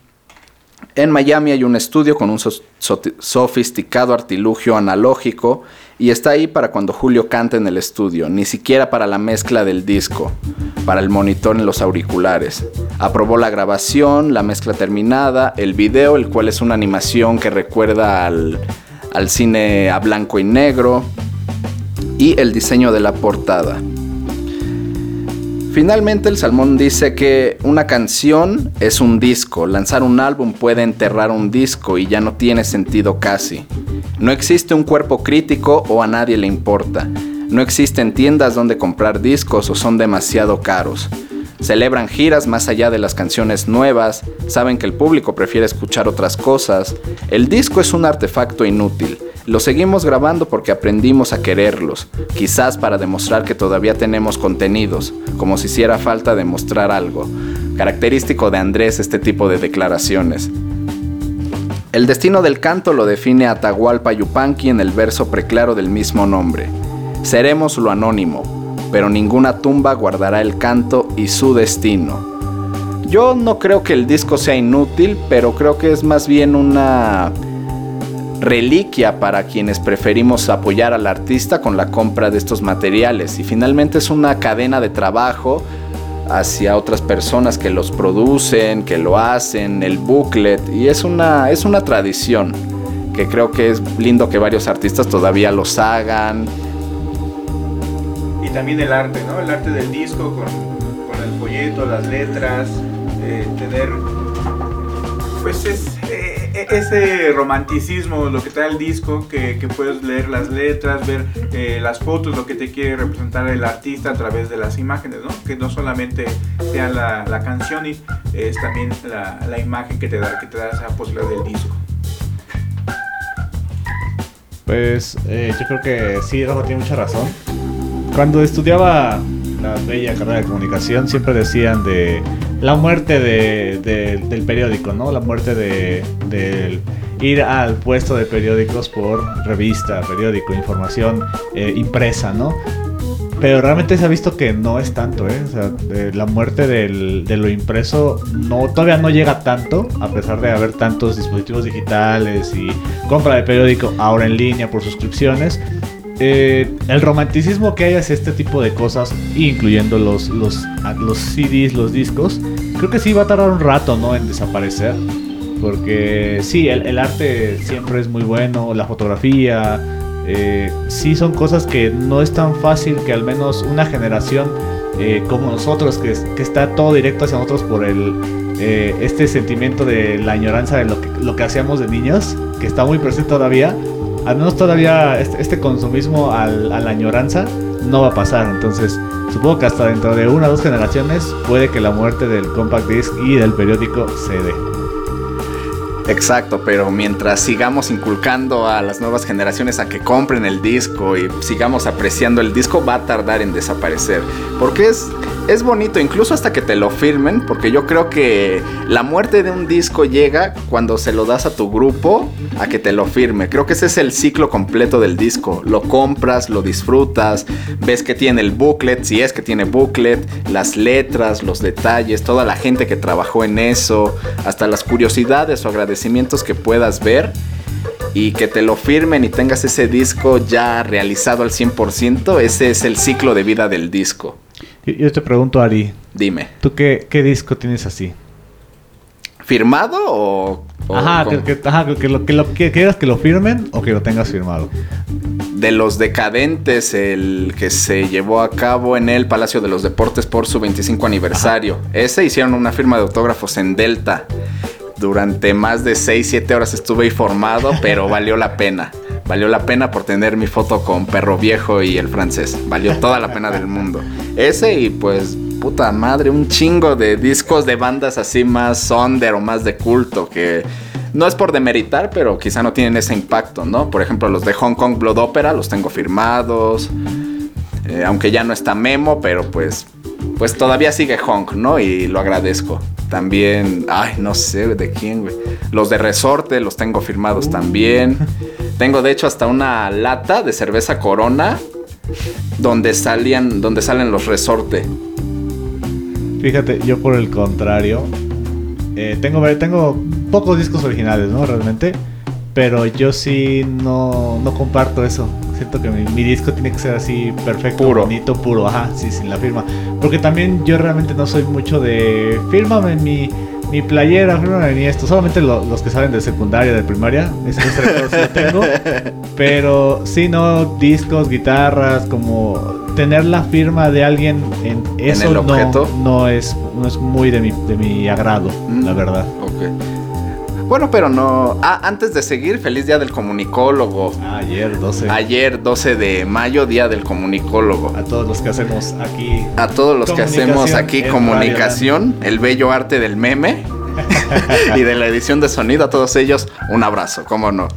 En Miami hay un estudio con un so- so- sofisticado artilugio analógico y está ahí para cuando Julio canta en el estudio, ni siquiera para la mezcla del disco, para el monitor en los auriculares. Aprobó la grabación, la mezcla terminada, el video, el cual es una animación que recuerda al, al cine a blanco y negro, y el diseño de la portada. Finalmente, el Salmón dice que una canción es un disco, lanzar un álbum puede enterrar un disco y ya no tiene sentido casi. No existe un cuerpo crítico o a nadie le importa. No existen tiendas donde comprar discos o son demasiado caros. Celebran giras más allá de las canciones nuevas, saben que el público prefiere escuchar otras cosas. El disco es un artefacto inútil. Los seguimos grabando porque aprendimos a quererlos, quizás para demostrar que todavía tenemos contenidos, como si hiciera falta demostrar algo. Característico de Andrés este tipo de declaraciones. El destino del canto lo define Atahualpa Yupanqui en el verso preclaro del mismo nombre. Seremos lo anónimo, pero ninguna tumba guardará el canto y su destino. Yo no creo que el disco sea inútil, pero creo que es más bien una reliquia para quienes preferimos apoyar al artista con la compra de estos materiales, y finalmente es una cadena de trabajo hacia otras personas que los producen, que lo hacen, el booklet, y es una, es una tradición que creo que es lindo que varios artistas todavía los hagan. Y también el arte, ¿no? El arte del disco con, con el folleto, las letras, eh, tener pues es eh, ese romanticismo, lo que trae el disco, que, que puedes leer las letras, ver eh, las fotos, lo que te quiere representar el artista a través de las imágenes, ¿no? Que no solamente sea la, la canción, y es también la, la imagen que te da, que te da esa posibilidad del disco. Pues eh, yo creo que sí, Rafa tiene mucha razón. Cuando estudiaba la bella carrera de comunicación siempre decían de la muerte de, de, del periódico, ¿no? La muerte de, de ir al puesto de periódicos por revista, periódico, información eh, impresa, ¿no? Pero realmente se ha visto que no es tanto, ¿eh? O sea, de la muerte del, de lo impreso no, todavía no llega tanto, a pesar de haber tantos dispositivos digitales y compra de periódico ahora en línea por suscripciones. Eh, el romanticismo que hay hacia este tipo de cosas, incluyendo los, los, los C Ds, los discos, creo que sí va a tardar un rato, ¿no?, en desaparecer. Porque sí, el, el arte siempre es muy bueno, la fotografía, eh, sí son cosas que no es tan fácil que al menos una generación eh, como nosotros, que, que está todo directo hacia nosotros por el, eh, este sentimiento de la añoranza de lo que, lo que hacíamos de niños, que está muy presente todavía. Al menos todavía este, este consumismo al, a la añoranza no va a pasar. Entonces supongo que hasta dentro de una o dos generaciones puede que la muerte del compact disc y del periódico se dé. Exacto, pero mientras sigamos inculcando a las nuevas generaciones a que compren el disco y sigamos apreciando el disco, va a tardar en desaparecer. Porque es, es bonito, incluso hasta que te lo firmen, porque yo creo que la muerte de un disco llega cuando se lo das a tu grupo a que te lo firme. Creo que ese es el ciclo completo del disco. Lo compras, lo disfrutas, ves que tiene el booklet, si es que tiene booklet, las letras, los detalles, toda la gente que trabajó en eso, hasta las curiosidades o agradecimientos que puedas ver, y que te lo firmen y tengas ese disco ya realizado al cien por ciento. Ese es el ciclo de vida del disco. Yo te pregunto, Ari. Dime. ¿Tú qué, qué disco tienes así? ¿Firmado o...? o ajá, con... que, que, ajá, que lo, que lo que quieras que lo firmen o que lo tengas firmado. De los decadentes, el que se llevó a cabo en el Palacio de los Deportes por su veinticinco aniversario. Ajá. Ese hicieron una firma de autógrafos en Delta. Durante más de seis, siete horas estuve informado, pero valió la pena. Valió la pena por tener mi foto con Perro Viejo y el francés. Valió toda la pena del mundo. Ese y pues, puta madre, un chingo de discos de bandas así más under o más de culto que... No es por demeritar, pero quizá no tienen ese impacto, ¿no? Por ejemplo, los de Hong Kong Blood Opera los tengo firmados. eh, aunque ya no está Memo, pero pues, pues todavía sigue Honk, ¿no? Y lo agradezco. También, ay, no sé de quién, güey. Los de Resorte los tengo firmados uh. también. Tengo, de hecho, hasta una lata de cerveza Corona donde salían, donde salen los Resorte. Fíjate, yo por el contrario, eh, tengo, tengo pocos discos originales, ¿no? Realmente, pero yo sí no, no comparto eso. Siento que mi, mi disco tiene que ser así perfecto, puro, bonito, puro, ajá, sí, sin la firma. Porque también yo realmente no soy mucho de fírmame mi, mi playera, fírmame mi esto. Solamente lo, los que salen de secundaria, de primaria, es que sí lo tengo. Pero sí, no, discos, guitarras, como tener la firma de alguien en eso, ¿en el objeto? No, no es, no es muy de mi, de mi agrado, mm, la verdad. Ok. Bueno, pero no... Ah, antes de seguir, feliz día del comunicólogo. Ayer, doce. Ayer, doce de mayo, día del comunicólogo. A todos los que hacemos aquí... A todos los que hacemos aquí comunicación, Radioland, el bello arte del meme y de la edición de sonido. A todos ellos, un abrazo, cómo no.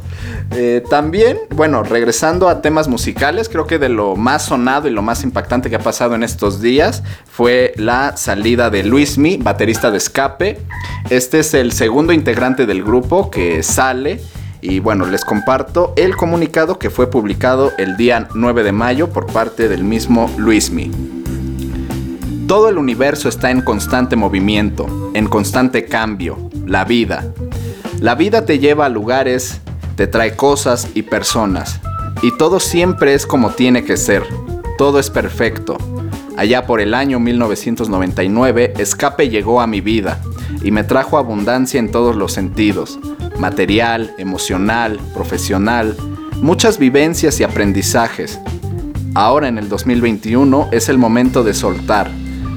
Eh, también, bueno, regresando a temas musicales, creo que de lo más sonado y lo más impactante que ha pasado en estos días fue la salida de Luismi, baterista de Escape. Este es el segundo integrante del grupo que sale. Y bueno, les comparto el comunicado que fue publicado el día nueve de mayo por parte del mismo Luismi. Todo el universo está en constante movimiento, en constante cambio, la vida. La vida te lleva a lugares, te trae cosas y personas, y todo siempre es como tiene que ser, todo es perfecto. Allá por el año mil novecientos noventa y nueve, Escape llegó a mi vida, y me trajo abundancia en todos los sentidos, material, emocional, profesional, muchas vivencias y aprendizajes. Ahora en el dos mil veintiuno es el momento de soltar,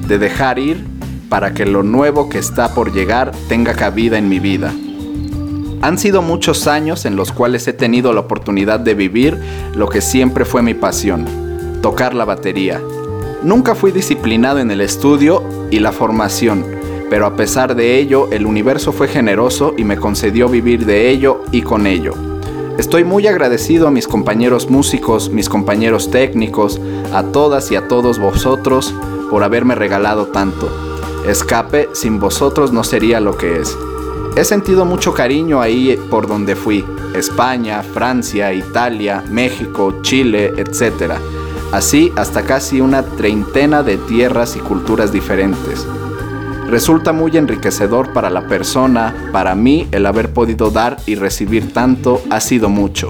de dejar ir, para que lo nuevo que está por llegar tenga cabida en mi vida. Han sido muchos años en los cuales he tenido la oportunidad de vivir lo que siempre fue mi pasión, tocar la batería. Nunca fui disciplinado en el estudio y la formación, pero a pesar de ello, el universo fue generoso y me concedió vivir de ello y con ello. Estoy muy agradecido a mis compañeros músicos, mis compañeros técnicos, a todas y a todos vosotros por haberme regalado tanto. Escape sin vosotros no sería lo que es. He sentido mucho cariño ahí por donde fui, España, Francia, Italia, México, Chile, etcétera. Así hasta casi una treintena de tierras y culturas diferentes. Resulta muy enriquecedor para la persona, para mí el haber podido dar y recibir tanto ha sido mucho.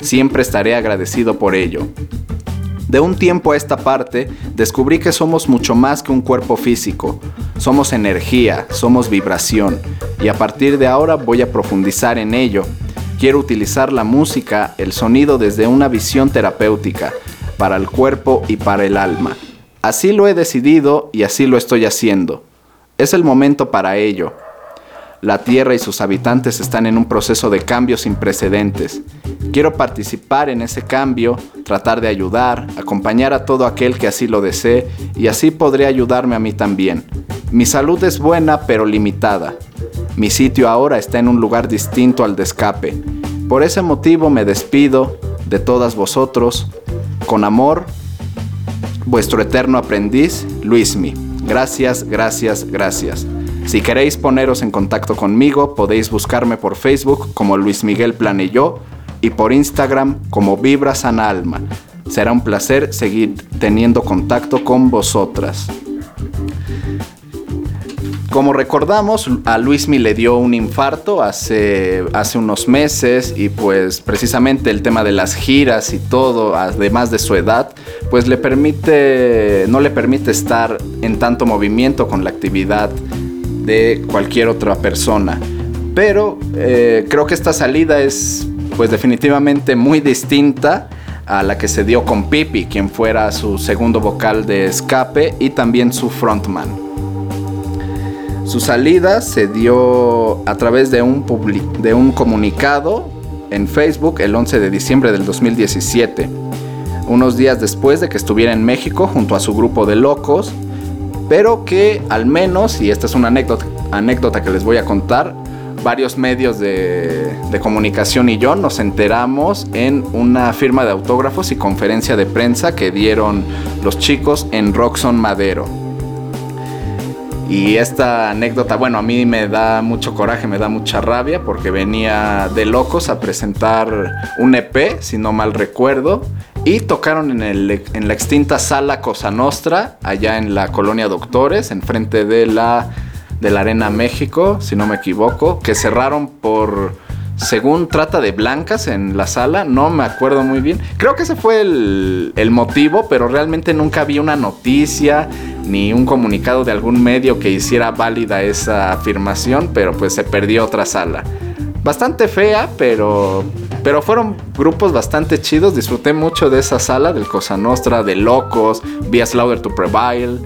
Siempre estaré agradecido por ello. De un tiempo a esta parte, descubrí que somos mucho más que un cuerpo físico. Somos energía, somos vibración, y a partir de ahora voy a profundizar en ello. Quiero utilizar la música, el sonido desde una visión terapéutica, para el cuerpo y para el alma. Así lo he decidido y así lo estoy haciendo. Es el momento para ello. La Tierra y sus habitantes están en un proceso de cambio sin precedentes. Quiero participar en ese cambio, tratar de ayudar, acompañar a todo aquel que así lo desee, y así podré ayudarme a mí también. Mi salud es buena pero limitada. Mi sitio ahora está en un lugar distinto al de Escape. Por ese motivo me despido de todas vosotros. Con amor, vuestro eterno aprendiz, Luismi. Gracias, gracias, gracias. Si queréis poneros en contacto conmigo, podéis buscarme por Facebook como Luis Miguel Planelló y por Instagram como Vibra Sana Alma. Será un placer seguir teniendo contacto con vosotras. Como recordamos, a Luismi le dio un infarto hace, hace unos meses, y pues precisamente el tema de las giras y todo, además de su edad, pues le permite, no le permite estar en tanto movimiento con la actividad de cualquier otra persona. Pero eh, creo que esta salida es pues definitivamente muy distinta a la que se dio con Pipi, quien fuera su segundo vocal de Escape y también su frontman. Su salida se dio a través de un, public- de un comunicado en Facebook el once de diciembre del dos mil diecisiete, unos días después de que estuviera en México junto a su grupo de locos, pero que al menos, y esta es una anécdota, anécdota que les voy a contar, varios medios de, de comunicación y yo nos enteramos en una firma de autógrafos y conferencia de prensa que dieron los chicos en Roxxon Madero. Y esta anécdota, bueno, a mí me da mucho coraje, me da mucha rabia, porque venía de Locos a presentar un E P, si no mal recuerdo, y tocaron en, el, en la extinta Sala Cosa Nostra, allá en la Colonia Doctores, enfrente de la, de la Arena México, si no me equivoco, que cerraron por, según trata de blancas en la sala, no me acuerdo muy bien. Creo que ese fue el, el motivo, pero realmente nunca vi una noticia ni un comunicado de algún medio que hiciera válida esa afirmación, pero pues se perdió otra sala. Bastante fea, pero, pero fueron grupos bastante chidos. Disfruté mucho de esa sala, del Cosa Nostra, de Locos, vi a Slaughter to Prevail,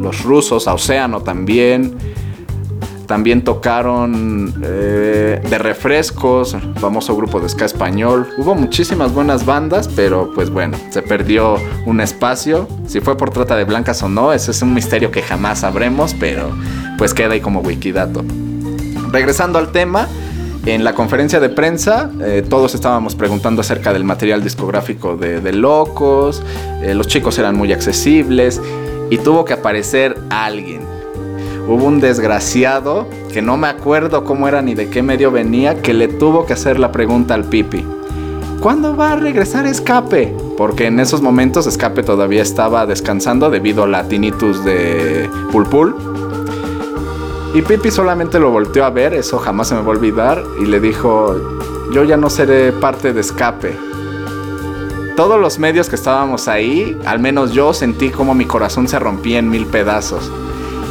los rusos, a Océano también. También tocaron eh, de Refrescos, famoso grupo de ska español. Hubo muchísimas buenas bandas, pero pues bueno, se perdió un espacio. Si fue por trata de blancas o no, ese es un misterio que jamás sabremos, pero pues queda ahí como wikidato. Regresando al tema, en la conferencia de prensa eh, todos estábamos preguntando acerca del material discográfico de, de Locos. Eh, los chicos eran muy accesibles y tuvo que aparecer alguien. Hubo un desgraciado, que no me acuerdo cómo era ni de qué medio venía, que le tuvo que hacer la pregunta al Pipi. ¿Cuándo va a regresar Escape? Porque en esos momentos Escape todavía estaba descansando debido a la tinnitus de Pulpul. Y Pipi solamente lo volteó a ver, eso jamás se me va a olvidar, y le dijo: yo ya no seré parte de Escape. Todos los medios que estábamos ahí, al menos yo sentí como mi corazón se rompía en mil pedazos.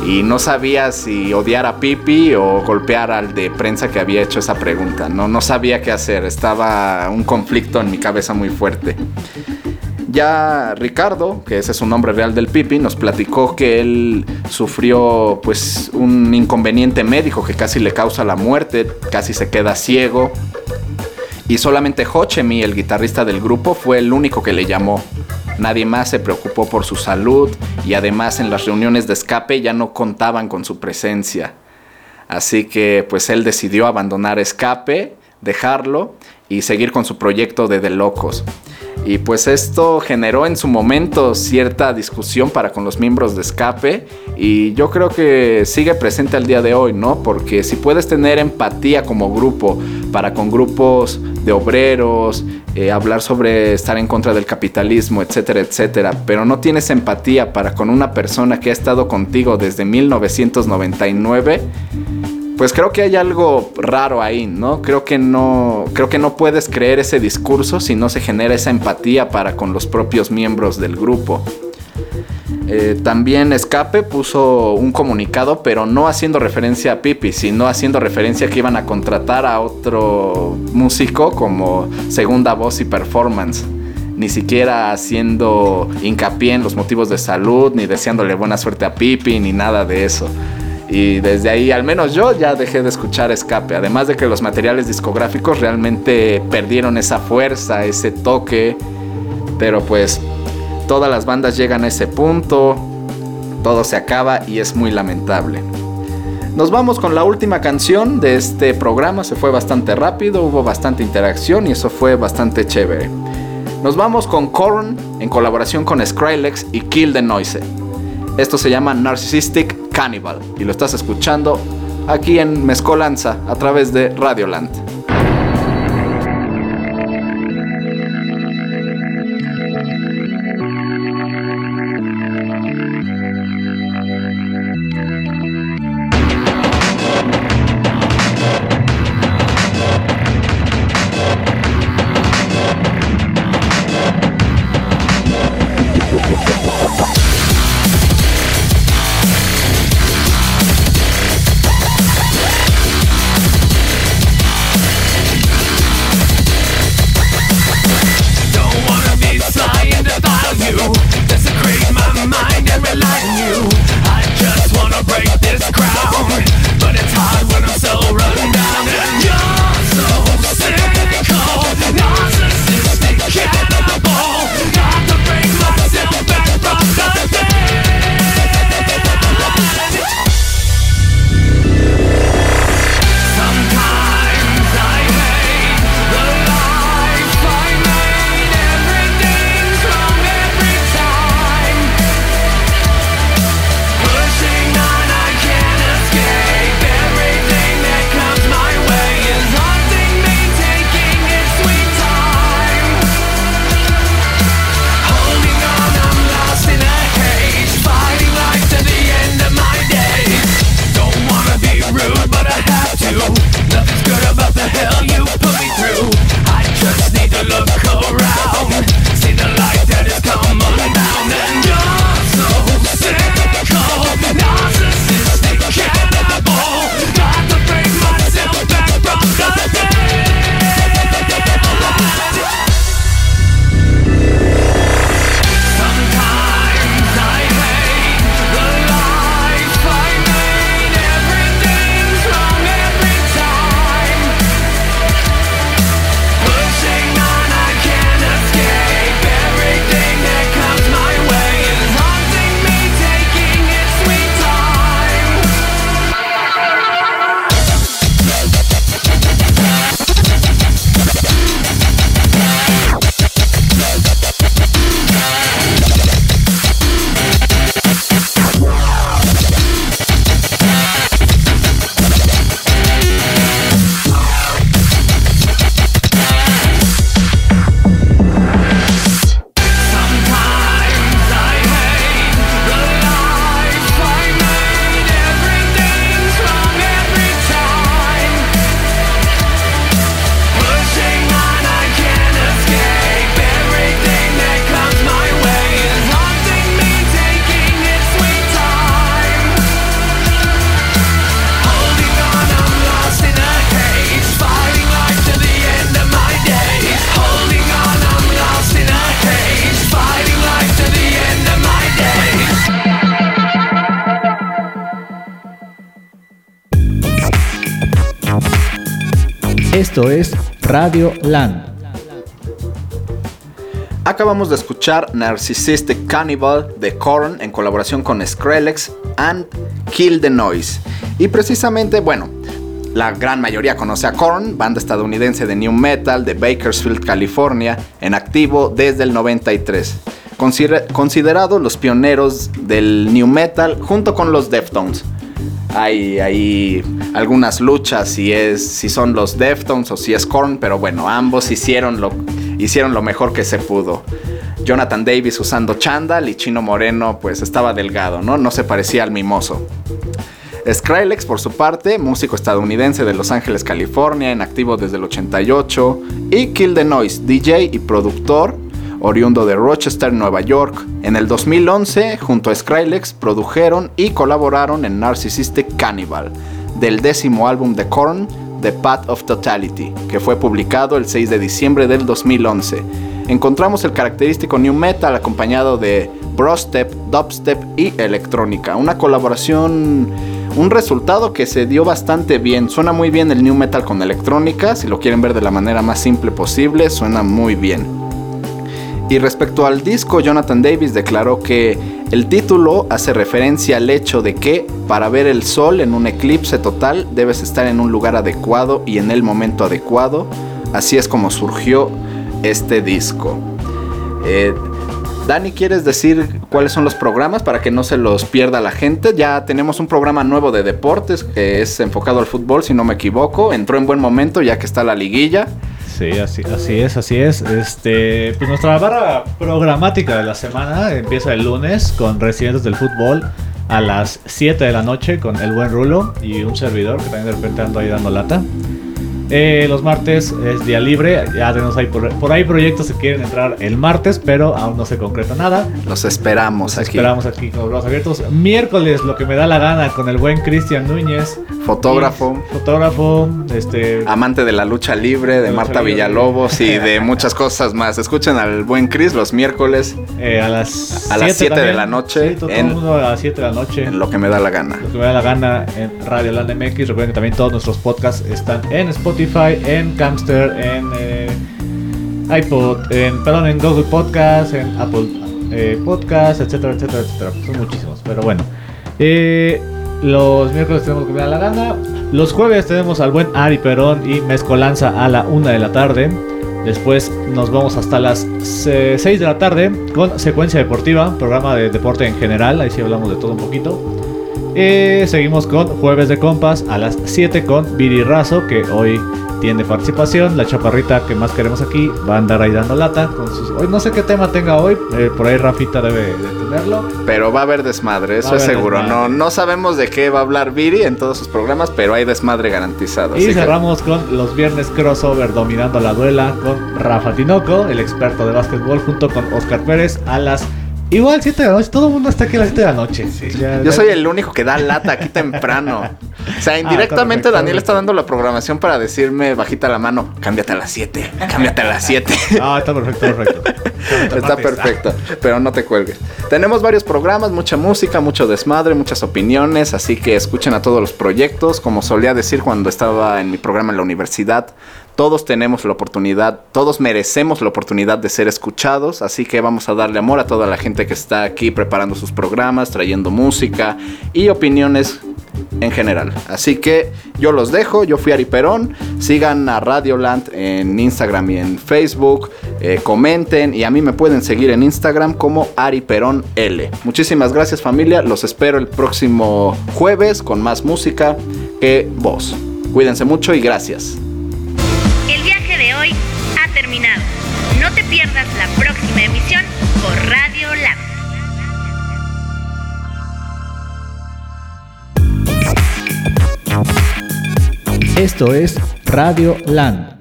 Y no sabía si odiar a Pipi o golpear al de prensa que había hecho esa pregunta. No, no sabía qué hacer. Estaba un conflicto en mi cabeza muy fuerte. Ya Ricardo, que ese es su nombre real del Pipi, nos platicó que él sufrió pues un inconveniente médico que casi le causa la muerte. Casi se queda ciego. Y solamente Hochemi, el guitarrista del grupo, fue el único que le llamó. Nadie más se preocupó por su salud y además en las reuniones de Escape ya no contaban con su presencia. Así que pues él decidió abandonar Escape, dejarlo y seguir con su proyecto de De Locos. Y pues esto generó en su momento cierta discusión para con los miembros de Escape y yo creo que sigue presente al día de hoy, ¿no? Porque si puedes tener empatía como grupo para con grupos de obreros, eh, hablar sobre estar en contra del capitalismo, etcétera, etcétera, pero no tienes empatía para con una persona que ha estado contigo desde mil novecientos noventa y nueve... pues creo que hay algo raro ahí, ¿no? Creo que no, creo que no puedes creer ese discurso si no se genera esa empatía para con los propios miembros del grupo. Eh, también Escape puso un comunicado, pero no haciendo referencia a Pipi, sino haciendo referencia que iban a contratar a otro músico como segunda voz y performance. Ni siquiera haciendo hincapié en los motivos de salud, ni deseándole buena suerte a Pipi, ni nada de eso. Y desde ahí, al menos yo, ya dejé de escuchar Escape. Además de que los materiales discográficos realmente perdieron esa fuerza, ese toque. Pero pues, todas las bandas llegan a ese punto. Todo se acaba y es muy lamentable. Nos vamos con la última canción de este programa. Se fue bastante rápido, hubo bastante interacción y eso fue bastante chévere. Nos vamos con Korn en colaboración con Skrillex y Kill the Noise. Esto se llama Narcissistic Cannibal y lo estás escuchando aquí en Mezcolanza a través de Radioland. Esto es Radioland. Acabamos de escuchar Narcissistic Cannibal de Korn en colaboración con Skrillex and Kill the Noise. Y precisamente, bueno, la gran mayoría conoce a Korn, banda estadounidense de new metal de Bakersfield, California, en activo desde el noventa y tres. Considerados los pioneros del new metal junto con los Deftones. Hay, hay algunas luchas si, es, si son los Deftones o si es Korn, pero bueno, ambos hicieron lo, hicieron lo mejor que se pudo. Jonathan Davis usando chándal y Chino Moreno pues estaba delgado, ¿no? No se parecía al mimoso. Skrillex, por su parte, músico estadounidense de Los Ángeles, California, en activo desde el ochenta y ocho. Y Kill the Noise, D J y productor, oriundo de Rochester, Nueva York. En el dos mil once, junto a Skrillex, produjeron y colaboraron en Narcissistic Cannibal, del décimo álbum de Korn, The Path of Totality, que fue publicado el seis de diciembre del dos mil once. Encontramos el característico new metal acompañado de brostep, dubstep y electrónica. Una colaboración, un resultado que se dio bastante bien. Suena muy bien el new metal con electrónica, si lo quieren ver de la manera más simple posible, suena muy bien. Y respecto al disco, Jonathan Davis declaró que el título hace referencia al hecho de que para ver el sol en un eclipse total debes estar en un lugar adecuado y en el momento adecuado. Así es como surgió este disco. Eh, Dani, ¿quieres decir cuáles son los programas para que no se los pierda la gente? Ya tenemos un programa nuevo de deportes que es enfocado al fútbol, si no me equivoco. Entró en buen momento ya que está la liguilla. Sí, así, así es, así es. Este, pues nuestra barra programática de la semana empieza el lunes con Residentes del Fútbol a las siete de la noche con el buen Rulo y un servidor que también de repente ando ahí dando lata. Eh, los martes es día libre, ya tenemos ahí por, por ahí proyectos que quieren entrar el martes, pero aún no se concreta nada. Los esperamos Los aquí. Esperamos aquí con los brazos abiertos. Miércoles, lo que me da la gana con el buen Cristian Núñez. Fotógrafo. Y, fotógrafo. Este, amante de la lucha libre, de, de Marta libre. Villalobos y de muchas cosas más. Escuchen al buen Cris los miércoles eh, a las a siete de la noche. Sí, todo en, todo el mundo a las siete de la noche. En lo que me da la gana. Lo que me da la gana en Radio Land M X. Recuerden que también todos nuestros podcasts están en Spotify, en Camster, en eh, iPod, en, perdón, en Google Podcast, en Apple eh, Podcast, etcétera, etcétera, etcétera. Son muchísimos, pero bueno. Eh, los miércoles tenemos comida a la gana. Los jueves tenemos al buen Ari Perón y Mezcolanza a la una de la tarde. Después nos vamos hasta las seis de la tarde con Secuencia Deportiva, programa de deporte en general. Ahí sí hablamos de todo un poquito. Eh, seguimos con Jueves de Compas a las siete con Viri Razo, que hoy tiene participación. La chaparrita que más queremos aquí va a andar ahí dando lata con sus... hoy no sé qué tema tenga hoy, eh, por ahí Rafita debe de tenerlo. Pero va a haber desmadre, eso es seguro. Desmadre. No no sabemos de qué va a hablar Viri en todos sus programas, pero hay desmadre garantizado. Y cerramos que... con los viernes crossover Dominando la Duela con Rafa Tinoco, el experto de básquetbol, junto con Oscar Pérez a las... igual siete de la noche, todo el mundo está aquí a las siete de la noche. Sí, ya, yo soy el único que da lata aquí temprano. O sea, indirectamente ah, Daniel está dando la programación para decirme bajita la mano, cámbiate a las siete, cámbiate a las siete. Ah, está perfecto, perfecto. Está, está perfecto, pero no te cuelgues. Tenemos varios programas, mucha música, mucho desmadre, muchas opiniones, así que escuchen a todos los proyectos. Como solía decir cuando estaba en mi programa en la universidad, todos tenemos la oportunidad, todos merecemos la oportunidad de ser escuchados, así que vamos a darle amor a toda la gente que está aquí preparando sus programas, trayendo música y opiniones en general. Así que yo los dejo, yo fui Ari Perón, sigan a Radioland en Instagram y en Facebook, eh, comenten y a mí me pueden seguir en Instagram como Ari Perón L. Muchísimas gracias familia, los espero el próximo jueves con más música que vos. Cuídense mucho y gracias. Terminado. No te pierdas la próxima emisión por Radio Land. Esto es Radio Land.